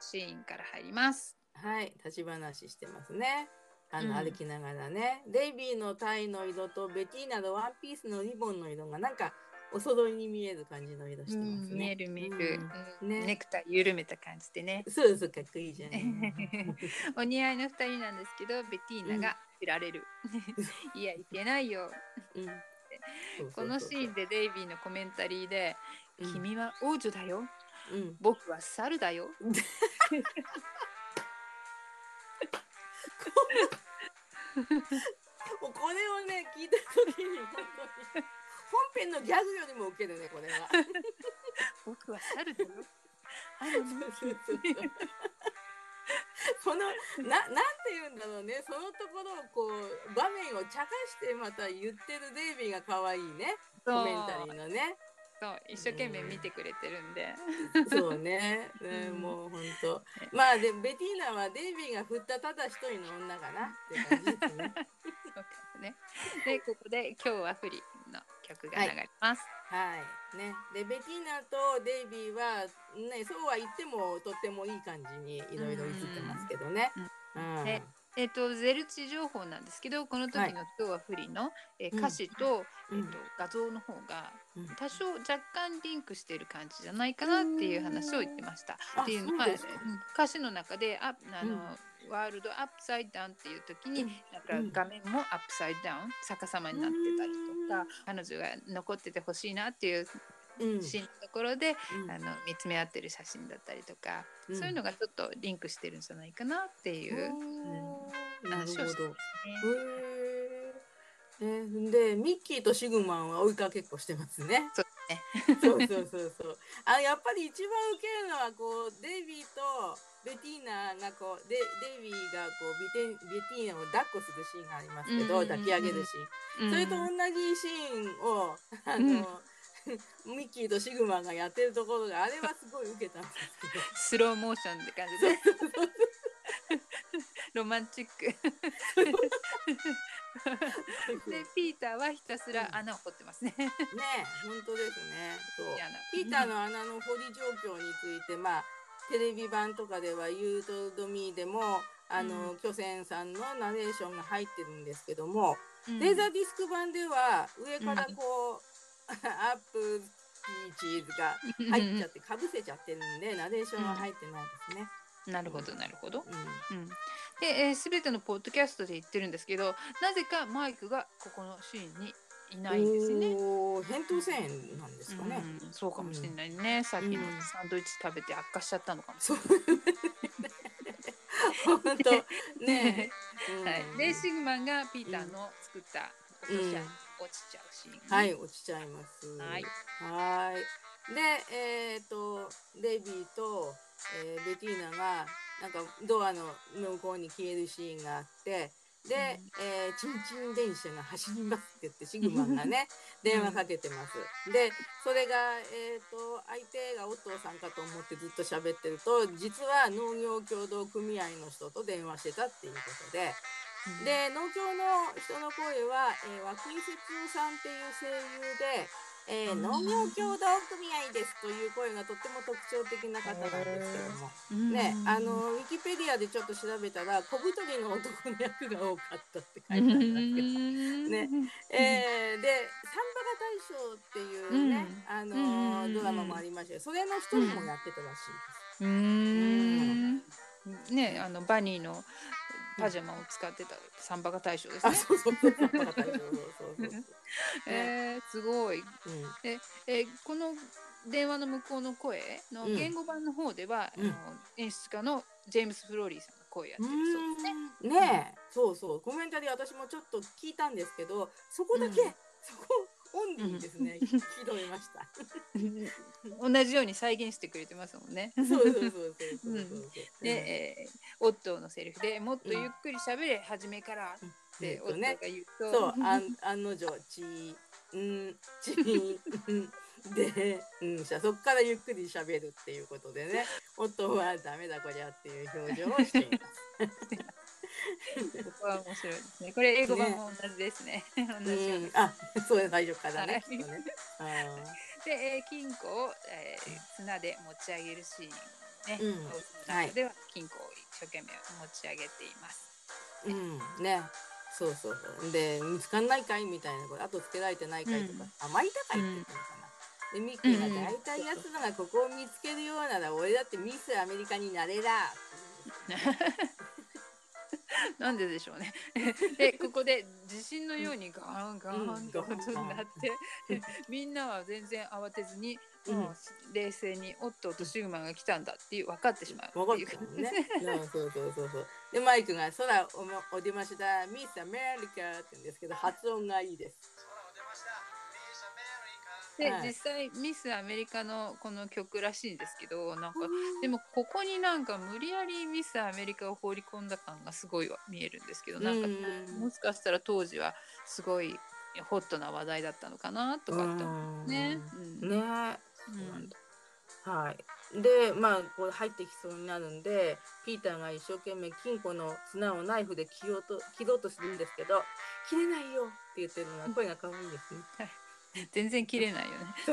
シーンから入ります。はい、立ち話してますね。歩きながらね、デイビーのタイの色とベティーナのワンピースのリボンの色がなんかお揃いに見える感じの色してますね。見える見える。ネクタイ緩めた感じでね。そうそう、かっこいいじゃん。お似合いの2人なんですけど、ベティーナが振られる。いやいけないよ。このシーンでデイビーのコメンタリーで「君は王女だよ。僕は猿だよ」これをね聞いた時に本編のギャグよりもウケるね、これは。僕は猿だよ。なんて言うんだろうね、そのところをこう場面を茶化してまた言ってるデイビーが可愛いね、コメンタリーのね。そう、一生懸命見てくれてるんで、そうね、もう本当。でベティーナはデイビーが振ったただ一人の女かなって感じですね。そうね。でここで今日はフリの曲が流れます。はい、ね。でベティーナとデイビーはね、そうは言ってもとってもいい感じにいろいろ映ってますけどね。でゼルチ情報なんですけど、この時の今日はフリの歌詞と画像の方が多少若干リンクしている感じじゃないかなっていう話を言ってました。っていうのは歌詞の中でワールドアップサイドダウンっていう時になんか画面もアップサイドダウン逆さまになってたりとか、彼女が残っててほしいなっていうシーンのところで見つめ合ってる写真だったりとか、そういうのがちょっとリンクしてるんじゃないかなっていう話をしてますね。でミッキーとシグマンは追いかけっこしてますね。そうそうそうそう。やっぱり一番ウケるのはこうデイビーとベティーナがこうデイビーがこうベティーナを抱っこするシーンがありますけど、抱き上げるシーン、それと同じシーンをミッキーとシグマがやってるところがあれはすごいウケたんですけど、スローモーションって感じでロマンチックでピーターはひたすら穴を掘ってますね。ね、本当ですね。そうピーターの穴の掘り状況について、テレビ版とかでは「You Told Me」でも巨泉さんのナレーションが入ってるんですけども、レーザーディスク版では上からこう、アップチーズが入っちゃってかぶせちゃってるんでナレーションは入ってないですね。なるほどなるほど。で、全てのポッドキャストで言ってるんですけど、なぜかマイクがここのシーンにいないんですね。扁桃腺なんですかね。そうかもしれないね。さっきのサンドイッチ食べて悪化しちゃったのかもしれない。本当ね。でシグマンがピーターの作った落ちちゃうシーン、ね、はい、落ちちゃいます。はいでデイビーとベティーナがなんかドアの向こうに消えるシーンがあって、で、チンチン電車が走りますって言ってシグマンがね電話かけてます。でそれが、相手がお父さんかと思ってずっと喋ってると、実は農業協同組合の人と電話してたっていうことで、で農協の人の声は、和久井節夫さんっていう声優で。農業協同組合ですという声がとっても特徴的な方なんですけども、ね、ウィキペディアでちょっと調べたら小太りの男の役が多かったって書いてあるんですけど、ね、で「サンバラ大賞」っていうね、ドラマもありまして、それの一人もやってたらしいです。ね、バニーのパジャマを使ってたサンバカ大賞ですね。すごい。この電話の向こうの声の言語版の方では、演出家のジェームス・フローリーさんが声やってるそうですね。ねえ、そうそう。コメンタリー私もちょっと聞いたんですけど、そこだけ、そこオンリーですね。聞き取れました。同じように再現してくれてますもんね。で、オットーのセリフでもっとゆっくり喋れ、初めからってオットーが言うと、そう、案の定で、そっからゆっくり喋るっていうことでね、オットーはダメだこりゃっていう表情をしています。ここは面白いですね。これ英語版も同じですね。あ、そうです。大丈夫かなね。で、金庫を綱で持ち上げるシーンね。はい。では金庫を一生懸命持ち上げています。ね。そうそうそう。で、見つかんないかいみたいな、これあとつけられてないかいとか、甘いたかいって言ったのかな。でミッキーが大体やつらがここを見つけるようなら、俺だってミスアメリカになれら。なんででしょうね。でここで地震のようにガーンガーンとなってみんなは全然慌てずに、冷静にオットーとシグマンが来たんだっていう分かってしまうっていう感じね。そうそうそうそう。でマイクが「空お出ましたミス・アメリカ」って言うんですけど、発音がいいです。で実際ミスアメリカのこの曲らしいんですけど、なんかでもここになんか無理やりミスアメリカを放り込んだ感がすごい見えるんですけど、なんかもしかしたら当時はすごいホットな話題だったのかなとかって思うね。はい、でまあこれ入ってきそうになるんで、ピーターが一生懸命金庫の綱をナイフで切ろうとするんですけど、切れないよって言ってるのが声が可愛いんですね。全然切れないよね。オ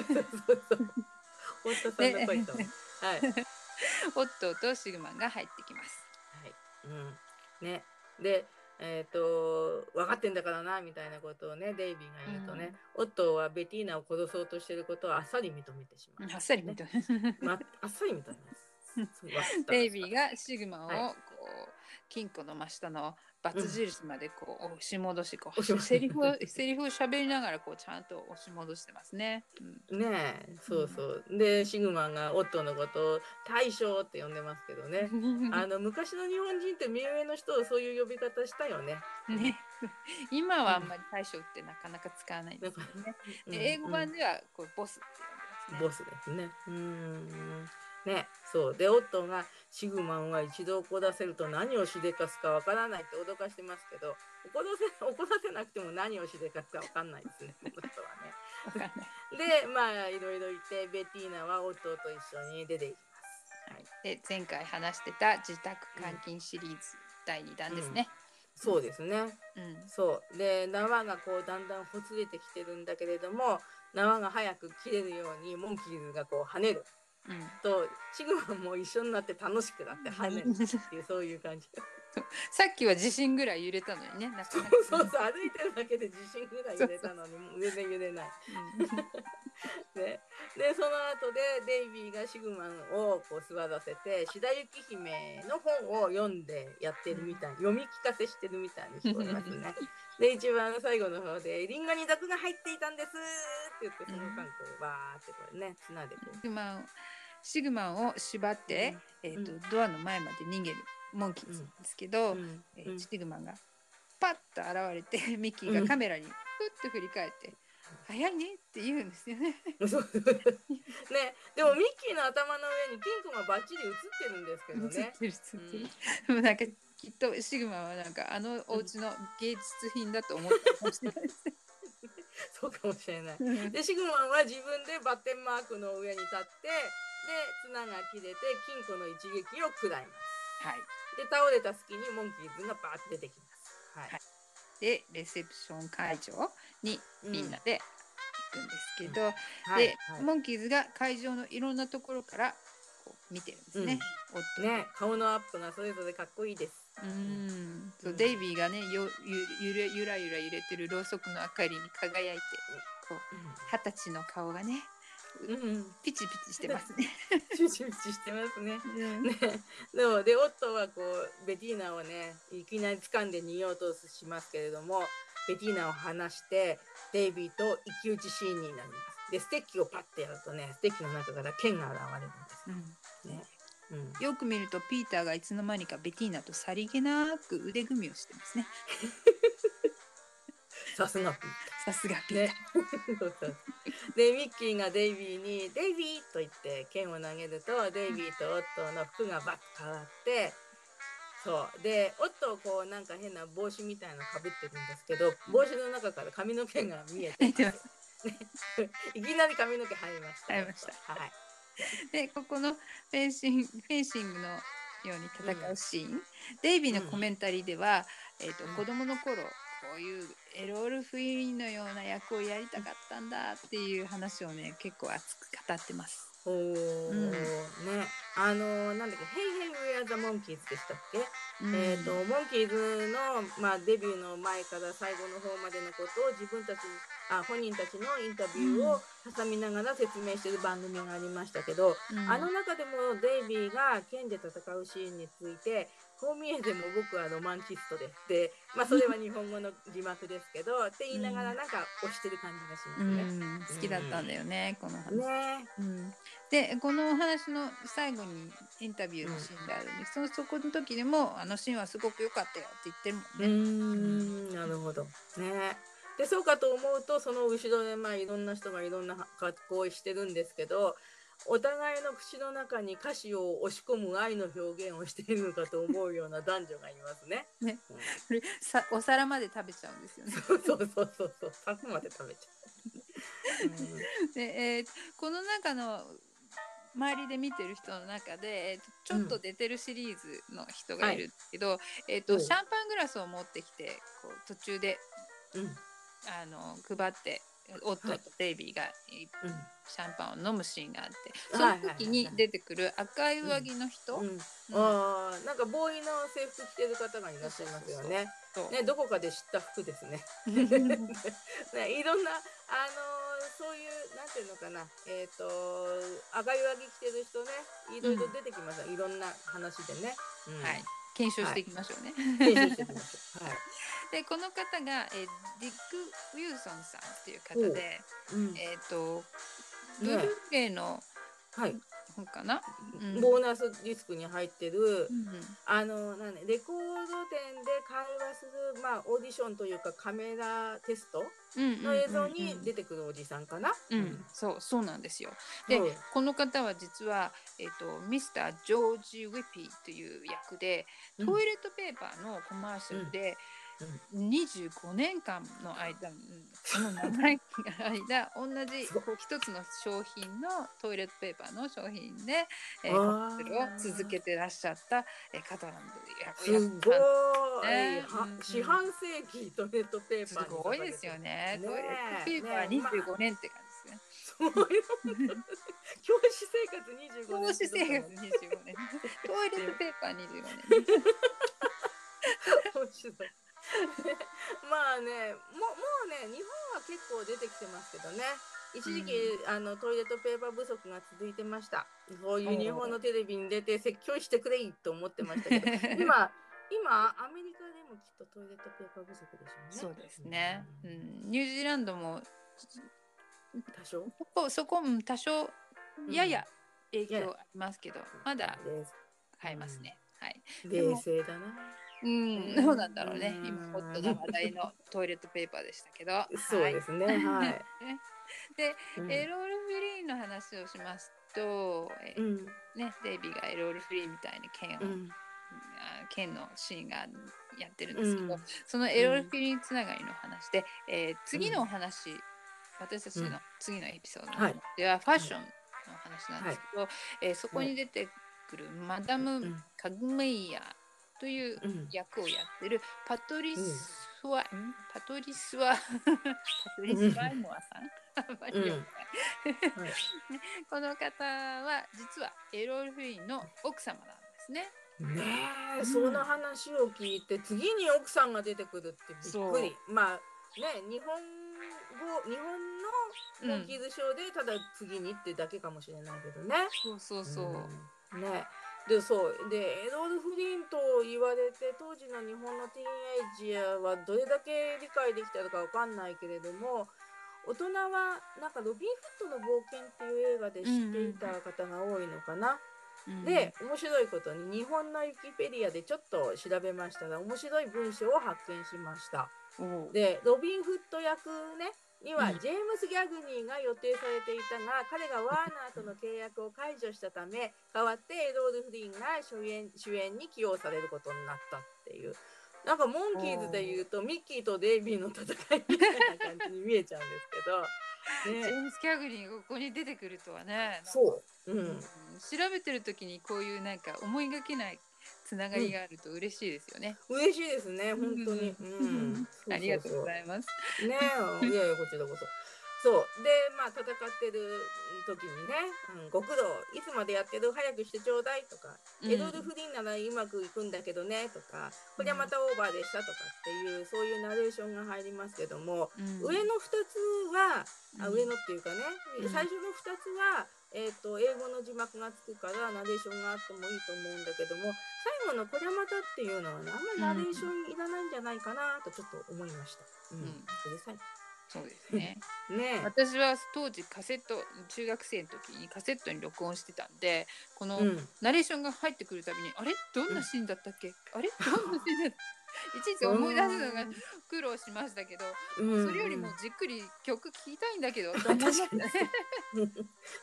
ットーとシグマンが入ってきます。ね、で、分かってんだからなみたいなことをね、デイビーが言うとね、オットーはベティーナを殺そうとしていることをあっさり認めてしまう。あっさり認めます。あっさり認めます。デイビーがシグマンをこう金庫の真下のバツ印までこう押し戻し、こうセリフを喋りながらこうちゃんと押し戻してますね。ねえ、そうそう。でシグマンがオットーのことを大将って呼んでますけどね。昔の日本人って目上の人をそういう呼び方したよね。ね。今はあんまり大将ってなかなか使わないんですよね。で英語版ではこうボスって呼んでますね。ボスですね。ね、そうでオットーがシグマンは一度怒らせると何をしでかすかわからないって脅かしてますけど、怒らせなくても何をしでかすかわかんないですね。はねでまあいろいろ言ってベティーナはオットーと一緒に出ていきます。はい、で前回話してた自宅監禁シリーズ第2弾ですね。そうですね。そうで縄がこうだんだんほつれてきてるんだけれども、縄が早く切れるようにモンキーズがこう跳ねる。とシグマンも一緒になって楽しくなって跳ねるっていうそういう感じ。さっきは地震ぐらい揺れたのにね。そうそうそう、歩いてるだけで地震ぐらい揺れたのに全然揺れない。でその後でデイビーがシグマンをこう座らせて白雪姫の本を読んでやってるみたい、読み聞かせしてるみたいに聞こえますね。で一番最後の方で「リンゴに毒が入っていたんです」って言って、その間こうバーってこうね綱でこう。シグマンを縛って、ドアの前まで逃げるモンキーズですけど、シグマンがパッと現れてミッキーがカメラにふっと振り返って、早いねって言うんですよね。ね、でもミッキーの頭の上にピンクもバッチリ映ってるんですけどね。映ってる、うん、なんかきっとシグマはなんかあのお家の芸術品だと思ってるかもしれないですね。そうかもしれない。うん、でシグマは自分でバッテンマークの上に立って、で綱が切れて金庫の一撃を砕います。はい。で倒れた隙にモンキーズがバーッと出てきます。はい。はい、でレセプション会場にみんなで行くんですけど、うん、で、はい、モンキーズが会場のいろんなところからこう見てるんですね。うん、ね、顔のアップがそれぞれかっこいいです。うん、そう、デイビーがね、ゆらゆら揺れてるろうそくの明かりに輝いて、こう20歳の顔がね、ピチピチしてますね。ピチピチしてますね。ね、でもでオットはこうベティーナをね、いきなり掴んで逃げようとしますけれども、ベティーナを離してデイビーと一騎打ちシーンになります。でステッキをパッてやるとね、ステッキの中から剣が現れるんです。ね。うん、よく見るとピーターがいつの間にかベティーナとさりげなく腕組みをしてますね。さすがピーター。さすがピーター。ね、でミッキーがデイビーに「デイビー!」と言って剣を投げると、デイビーとオットーの服がバッと変わって、そうでオットーをこうなんか変な帽子みたいなのかぶってるんですけど、帽子の中から髪の毛が見えてます。いきなり髪の毛生えました。生えました。はい。でここのフェンシングのように戦うシーン、うん、デイビーのコメンタリーでは、子供の頃こういうエロール・フィーンのような役をやりたかったんだっていう話をね、結構熱く語ってます。おー、うん、ね、なんだっけ、ヘイヘイウェアザモンキーズでしたっけ？うん、モンキーズの、まあ、デビューの前から最後の方までのことを自分たち、本人たちのインタビューを挟みながら説明してる番組がありましたけど、うん、あの中でもデイビーが剣で戦うシーンについて、こう見えても僕はロマンチストですって、まあ、それは日本語の字幕ですけど、って言いながらなんか推してる感じがしますね。うん、好きだったんだよね、うん、この話。ね、うん、でこのお話の最後にインタビューのシーンがあるんですけど、うん、そこの時でもあのシーンはすごく良かったよって言ってるもんね。なるほどね。でそうかと思うと、その後ろでまあいろんな人がいろんな格好をしてるんですけど、お互いの口の中に歌詞を押し込む愛の表現をしているのかと思うような男女がいますね。ね、うん、お皿まで食べちゃうんですよね。そう、柵まで食べちゃう。うん、で、この中の周りで見てる人の中で、ちょっと出てるシリーズの人がいるんですけど、うん、はい、シャンパングラスを持ってきてこう途中で、うん、配って。オットーとデイビーがシャンパンを飲むシーンがあって、その時に出てくる赤い上着の人、なんかボーイの制服着てる方がいらっしゃいますよね。ね、どこかで知った服ですね。ね、いろんなそういうなんていうのかな、赤い上着着てる人ね、いろいろ出てきます。いろんな話でね。はい。検証していきましょうね。でこの方がディック・ウィルソンさんっていう方で、ブルーレイの本かな、ボーナスディスクに入ってる、レコード店で会話する、まあ、オーディションというかカメラテストの映像に出てくるおじさんかな。そうなんですよ。で、この方は実は、ミスター・ジョージ・ウィピーという役で、トイレットペーパーのコマーシャルで、25年間の間、その長い間同じ一つの商品のトイレットペーパーの商品でコマーシャルを続けてらっしゃった方なんですよ。すごい、四半世紀トイレットペーパー、すごいですよね。トイレットペーパー25年って感じですね。そういう教師生活25年、教師生活25年、トイレットペーパー25年。面白い。まあね、もうね、日本は結構出てきてますけどね、一時期、トイレットペーパー不足が続いてました。そういう日本のテレビに出て説教してくれいと思ってましたけど、今アメリカでもきっとトイレットペーパー不足でしょうね。そうですね、うん、ニュージーランドも多少多少やや影響ありますけど、まだ買えますね。はい、冷静だな。うん、どうなんだろうね、今ホットな話題のトイレットペーパーでしたけどそうですね、はいで、エロールフリーの話をしますと、ね、デイビーがエロールフリーみたいな剣のシーンがやってるんですけど、そのエロールフリーつながりの話で、次のお話、私たちの次のエピソードではファッションの話なんですけど、そこに出てくるマダム・カグメイヤーという役をやってるパトリスワ、パトリスワモアさん、この方は実はエロールフリーの奥様なんですね。ねえ、その話を聞いて次に奥さんが出てくるってびっくり。まあね、日本のモンキーズショーでただ次にってだけかもしれないけどね。ねで、そうでエロール・フリンと言われて当時の日本のティーンエイジャーはどれだけ理解できたのかわかんないけれども、大人はなんかロビン・フッドの冒険っていう映画で知っていた方が多いのかな、で面白いことに日本のウィキペディアでちょっと調べましたら面白い文章を発見しました。でロビン・フッド役ねにはジェームス・ギャグニーが予定されていたが、彼がワーナーとの契約を解除したため代わってエロール・フリンが主演に起用されることになったっていう、なんかモンキーズでいうとミッキーとデイビーの戦いみたいな感じに見えちゃうんですけど、ね、ジェームス・ギャグニーがここに出てくるとはね、調べてる時にこういうなんか思いがけないつながりがあると嬉しいですよね。嬉しいですね、本当に。ありがとうございます。ねえ、いやいやこちらこそ。そうで、まあ戦ってる時にね、ご苦労、いつまでやってる、早くしてちょうだいとか、エロールフリーならうまくいくんだけどねとか、これはまたオーバーでしたとかっていうそういうナレーションが入りますけども、上の2つは上のっていうかね、最初の2つは。英語の字幕がつくからナレーションがあってもいいと思うんだけども、最後の「こりゃまた」っていうのはね、あんまりナレーションいらないんじゃないかなとちょっと思いました。そうですね。私は当時カセット、中学生の時にカセットに録音してたんで、このナレーションが入ってくるたびに「あれどんなシーンだったっけ、あれどんなシーンだったっけ」いちいち思い出すのが苦労しましたけど、それよりもじっくり曲聴きたいんだけど、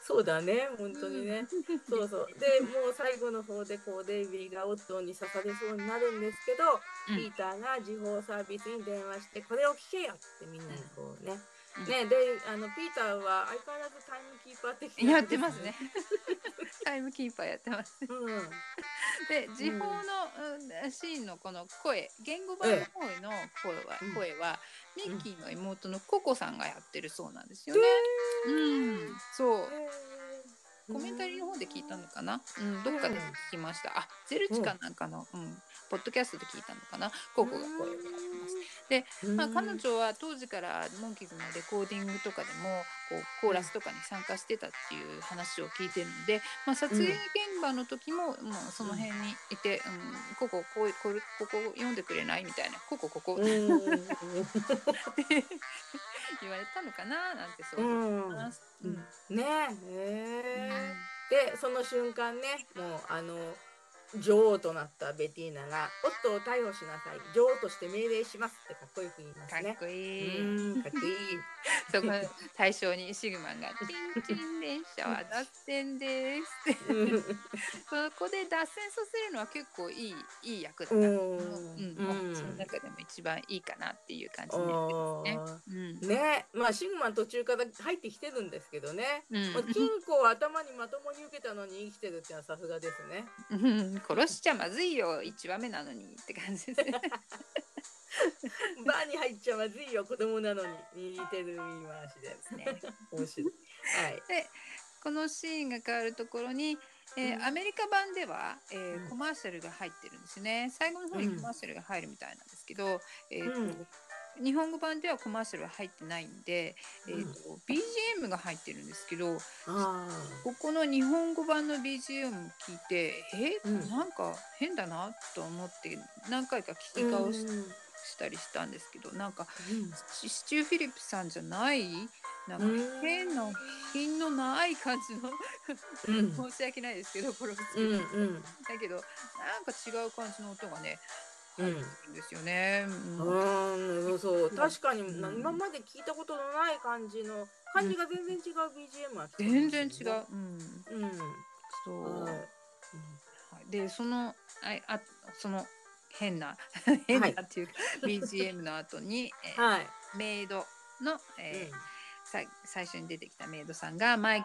そうだね、本当にね、そうそうで、もう最後の方でこうデイビーがオットーに刺されそうになるんですけど、ピーターが時報サービスに電話してこれを聴けよってみんなにこうね。で、ピーターは相変わらずタイムキーパー的にやってますね。タイムキーパーやってます。で、時報のシーンのこの声、言語版の方の声はミッキーの妹のココさんがやってるそうなんですよね。コメンタリーの方で聞いたのかな、どっかで聞きました。あ、ゼルチカなんかの、ポッドキャストで聞いたのかな、ココが声をやってます。で、まあ、彼女は当時からモンキーズのレコーディングとかでもこうコーラスとかに参加してたっていう話を聞いてるので、まあ、撮影現場の時も、その辺にいて、ここ読んでくれないみたいな、ここって言われたのかななんてそう思います。でその瞬間ね、もう女王となったベティーナが「夫を逮捕しなさい、女王として命令します」ってかっこよく言いますね。かっこいい、かっこいい。そこ対象にシグマンが「チンチン電車は脱線です」ってそこで脱線させるのは結構いい役だった、その中でも一番いいかなっていう感じですね。ね、まあシグマン途中から入ってきてるんですけどね、金庫を頭にまともに受けたのに生きてるってのはさすがですね。殺しちゃまずいよ、1話目なのにって感じですね。バーに入っちゃまずいよ、子供なのに似てる言い回しですね。面白い。でこのシーンが変わるところに、アメリカ版では、コマーシャルが入ってるんですね。最後の方にコマーシャルが入るみたいなんですけど、日本語版ではコマーシャルは入ってないんで、BGM が入ってるんですけど、ここの日本語版の BGM を聞いてなんか変だなと思って何回か聞き直したりしたんですけど、なんか、シチュー・フィリップさんじゃないなんか変な品のない感じの申し訳ないですけど、だけどなんか違う感じの音がねうんですよね。うん、そう、確かに今まで聞いたことのない感じの感じが全然違う BGM は全然違う。うん、そう。でその変なっていう BGM の後にメイドの最初に出てきたメイドさんがマイ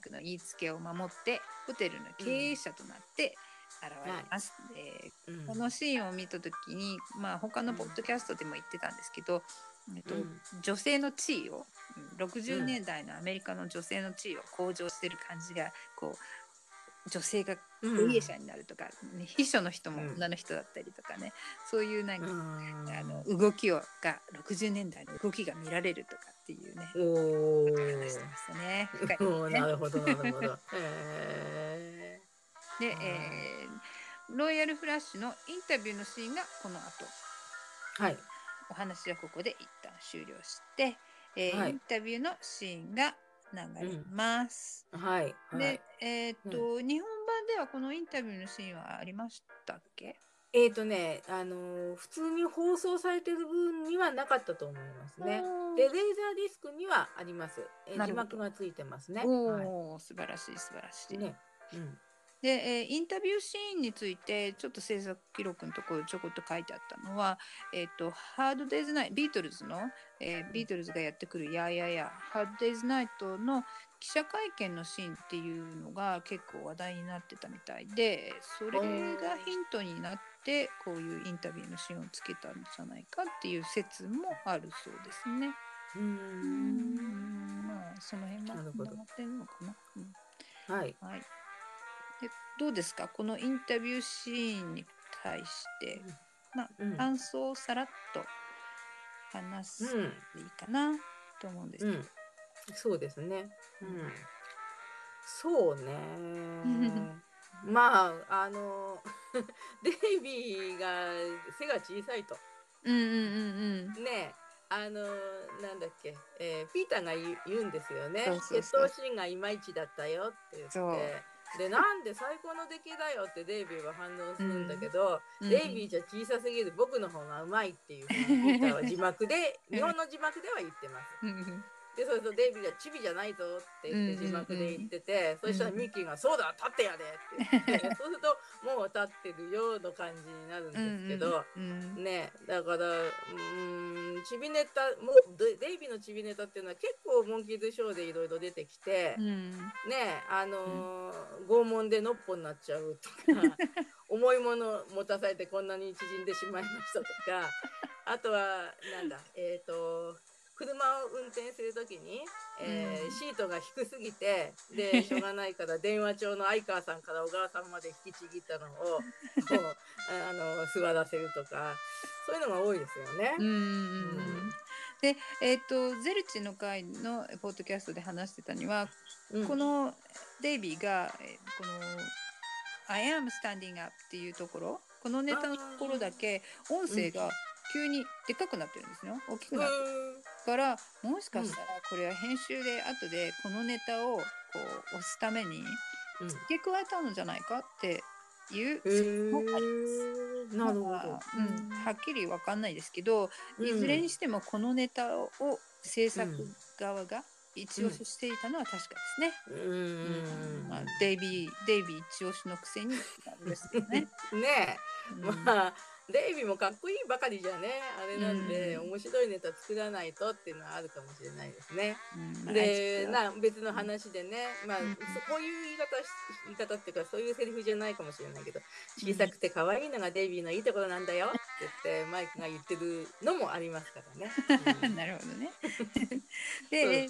クの言いつけを守ってホテルの経営者となって現れます。このシーンを見た時に、まあ他のポッドキャストでも言ってたんですけど、女性の地位を60年代のアメリカの女性の地位を向上してる感じがこう。女性が経営者になるとか、ね、秘書の人も女の人だったりとかね、そういうなんか動きが60年代の動きが見られるとかっていうね、話してましたね。深いですね。なるほどなるほど。で、ロイヤルフラッシュのインタビューのシーンがこの後、はい、お話はここで一旦終了して、はい、インタビューのシーンが流れます。はい。で、日本版ではこのインタビューのシーンはありましたっけ？普通に放送されてる分にはなかったと思いますね。で、レーザーディスクにはあります。字幕がついてますね。おお、素晴らしい素晴らしい。ね。うん。で、インタビューシーンについてちょっと制作記録のところちょこっと書いてあったのは、ハードデイズナイト、ビートルズの、ビートルズがやってくるハードデイズナイトの記者会見のシーンっていうのが結構話題になってたみたいで、それがヒントになってこういうインタビューのシーンをつけたんじゃないかっていう説もあるそうですね。まあその辺が繋がってるのかな。うん、はい。はい。どうですかこのインタビューシーンに対して、感想をさらっと話すといいかなと思うんですけど、そうですね、そうねまあデイビーが背が小さいと、ねえなんだっけ、ピーターが言うんですよね。血統シーンがいまいちだったよって言って、でなんで最高の出来だよってデイビーは反応するんだけど、デイビーじゃ小さすぎる、僕の方がうまいっていうふうにピーターは字幕で日本の字幕では言ってます。でそうするとデイビーがチビじゃないぞって言って字幕で言ってて、そしたらミッキーがそうだ立ってやでって、そうするともう立ってるような感じになるんですけどね。だからチビネタもデイビーのチビネタっていうのは結構モンキーズショーでいろいろ出てきて、ね拷問でのっぽになっちゃうとか重いもの持たされてこんなに縮んでしまいましたとか、あとはなんだ車を運転するときに、シートが低すぎてでしょうがないから電話帳の相川さんから小川さんまで引きちぎったのを座らせるとか、そういうのが多いですよね。で、ゼルチの会のポッドキャストで話してたには、このデイビーがこの「I am standing up」っていうところ、このネタのところだけ音声が急にでっかくなってるんですよ。大きくなってるから、もしかしたらこれは編集で後でこのネタをこう押すために付け加えたのじゃないかっていう説もあります。なるほど。はっきり分かんないですけど、いずれにしてもこのネタを制作側が一押ししていたのは確かですね。まあ、デイビー一押しのくせになんですよね。ねえ、まあ。デイビーもかっこいいばかりじゃねあれなんで、面白いネタ作らないとっていうのはあるかもしれないですね。で別の話でね、まあこういう言い方っていうかそういうセリフじゃないかもしれないけど、小さくて可愛いのがデイビーのいいところなんだよって言ってマイクが言ってるのもありますからね。なるほどね。で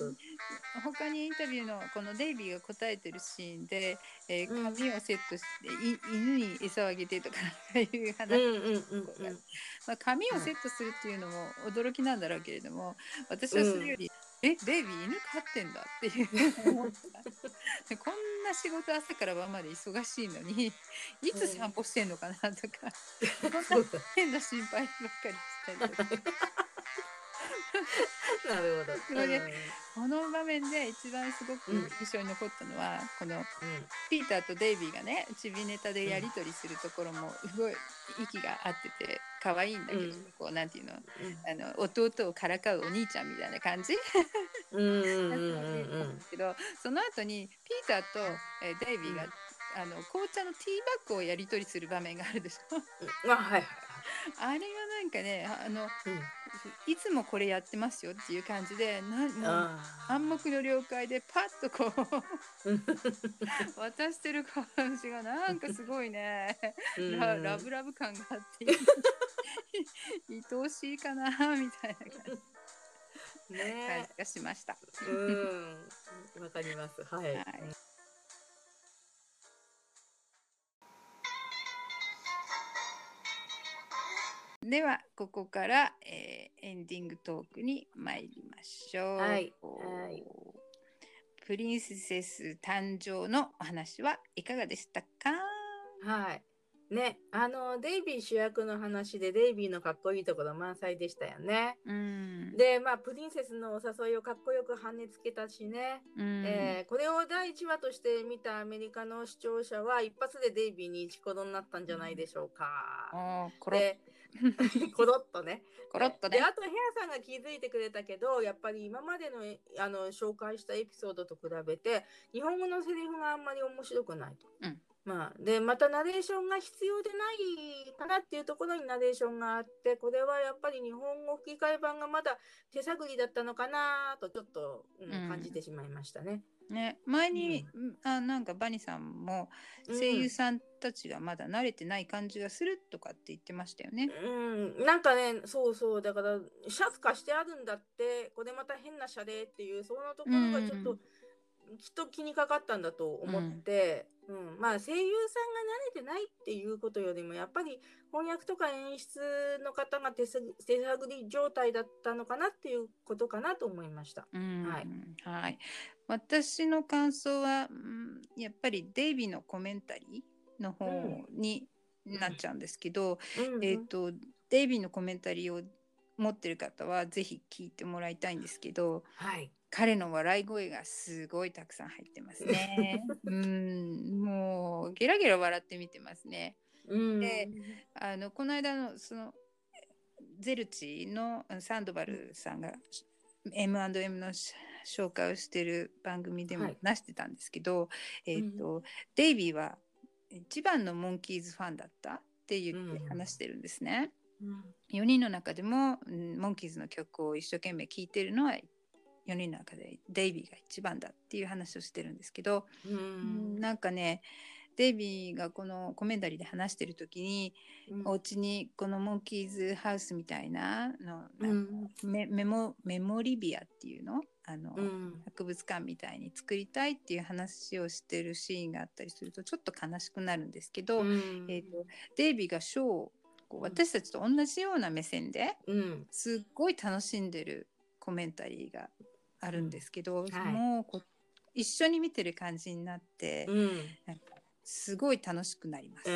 他にインタビューのこのデイビーが答えてるシーンで、髪をセットして犬に餌をあげてとかいう話。髪をセットするっていうのも驚きなんだろうけれども、私はそれよりデイビー犬飼ってんだっていう思ったこんな仕事朝から晩まで忙しいのにいつ散歩してんのかなとか、こんな変な心配ばっかりしたりとかなるほど。それで、この場面で一番すごく印象に残ったのは、このピーターとデイビーがね、チビネタでやり取りするところもすごい息が合ってて可愛いんだけど、こうなんていうの、あの弟をからかうお兄ちゃんみたいな感じ。けどその後にピーターとデイビーが紅茶のティーバッグをやり取りする場面があるでしょ。はい。あれがなんかね、いつもこれやってますよっていう感じで、もう暗黙の了解でパッとこう渡してる感じがなんかすごいね、ラブラブ感があって愛おしいかなみたいな感じ。ね、感じがしました。わかります。はい。はい、ではここから、エンディングトークに参りましょう。はいはい、プリンセス誕生のお話はいかがでしたか？はい。ね、デイビー主役の話でデイビーのかっこいいところ満載でしたよね。で、プリンセスのお誘いをかっこよく跳ねつけたしね、これを第1話として見たアメリカの視聴者は一発でデイビーにイチコロになったんじゃないでしょうか。コロッとね。で、あとヘアさんが気づいてくれたけど、やっぱり今までの、紹介したエピソードと比べて日本語のセリフがあんまり面白くないと。でまたナレーションが必要でないかなっていうところにナレーションがあって、これはやっぱり日本語吹き替え版がまだ手探りだったのかなとちょっと、感じてしまいましたね。前に、なんかバニさんも声優さんたちがまだ慣れてない感じがするとかって言ってましたよね。なんかね、そうだからシャツ化してあるんだって、これまた変なシャレっていう、そのところがちょっと、きっと気にかかったんだと思って、声優さんが慣れてないっていうことよりも、やっぱり翻訳とか演出の方が手探り状態だったのかなっていうことかなと思いました。はい、私の感想は、やっぱりデイビーのコメンタリーの方になっちゃうんですけど、デイビーのコメンタリーを持ってる方はぜひ聞いてもらいたいんですけど、彼の笑い声がすごいたくさん入ってますね。もうゲラゲラ笑って見てますね。で、この間のそのゼルチのサンドバルさんが M&M の紹介をしてる番組でも話してたんですけど、デイビーは一番のモンキーズファンだったって言って話してるんですね。4人の中でもモンキーズの曲を一生懸命聴いてるのは4人の中でデイビーが一番だっていう話をしてるんですけど、なんかね、デイビーがこのコメンタリーで話してる時に、お家にこのモンキーズハウスみたいなの、メモリビアっていうの、博物館みたいに作りたいっていう話をしてるシーンがあったりするとちょっと悲しくなるんですけど、デイビーがショーを私たちと同じような目線ですっごい楽しんでるコメンタリーがあるんですけど、もう一緒に見てる感じになって、なんかすごい楽しくなります。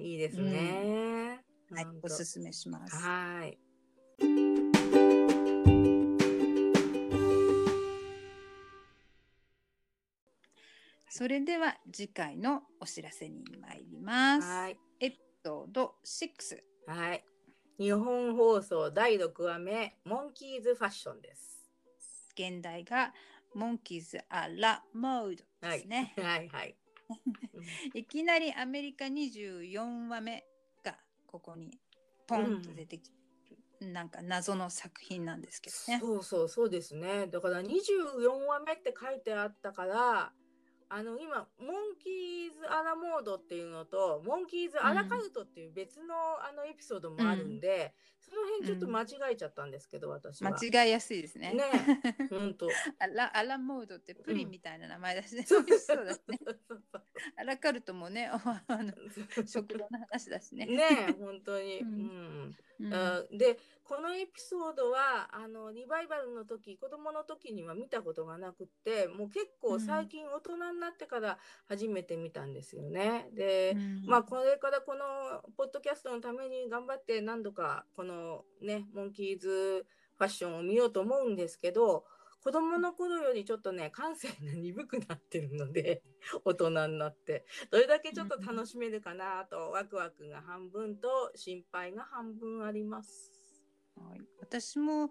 いいですね。はい、おすすめします。はい。それでは次回のお知らせに参ります。はい。エピソード6。はい。日本放送第6話目、モンキーズファッションです。現代がモンキーズアラモードですね。いきなりアメリカ24話目がここにポンと出てきて、なんか謎の作品なんですけどね。そうですね。だから24話目って書いてあったから、今モンキーズ・アラモードっていうのとモンキーズ・アラカルトっていう別の、エピソードもあるんで、その辺ちょっと間違えちゃったんですけど、私は間違いやすいですね。本当アラモードってプリンみたいな名前だしね。そうだね。アラカルトもね、食堂の話だしね。本当に。でこのエピソードはリバイバルの時、子供の時には見たことがなくて、もう結構最近大人になってから初めて見たんですよね。で、これからこのポッドキャストのために頑張って何度かこのね、モンキーズファッションを見ようと思うんですけど、子供の頃よりちょっとね感性が鈍くなってるので大人になってどれだけちょっと楽しめるかなとワクワクが半分と心配が半分あります、はい、私も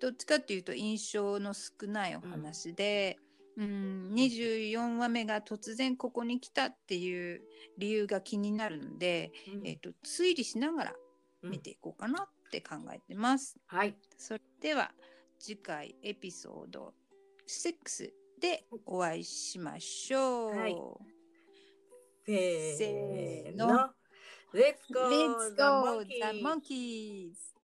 どっちかっていうと印象の少ないお話で、24話目が突然ここに来たっていう理由が気になるので、推理しながら見ていこうかなって考えてます、はい、それでは次回エピソード6でお会いしましょう、はい、せーの Let's go the monkeys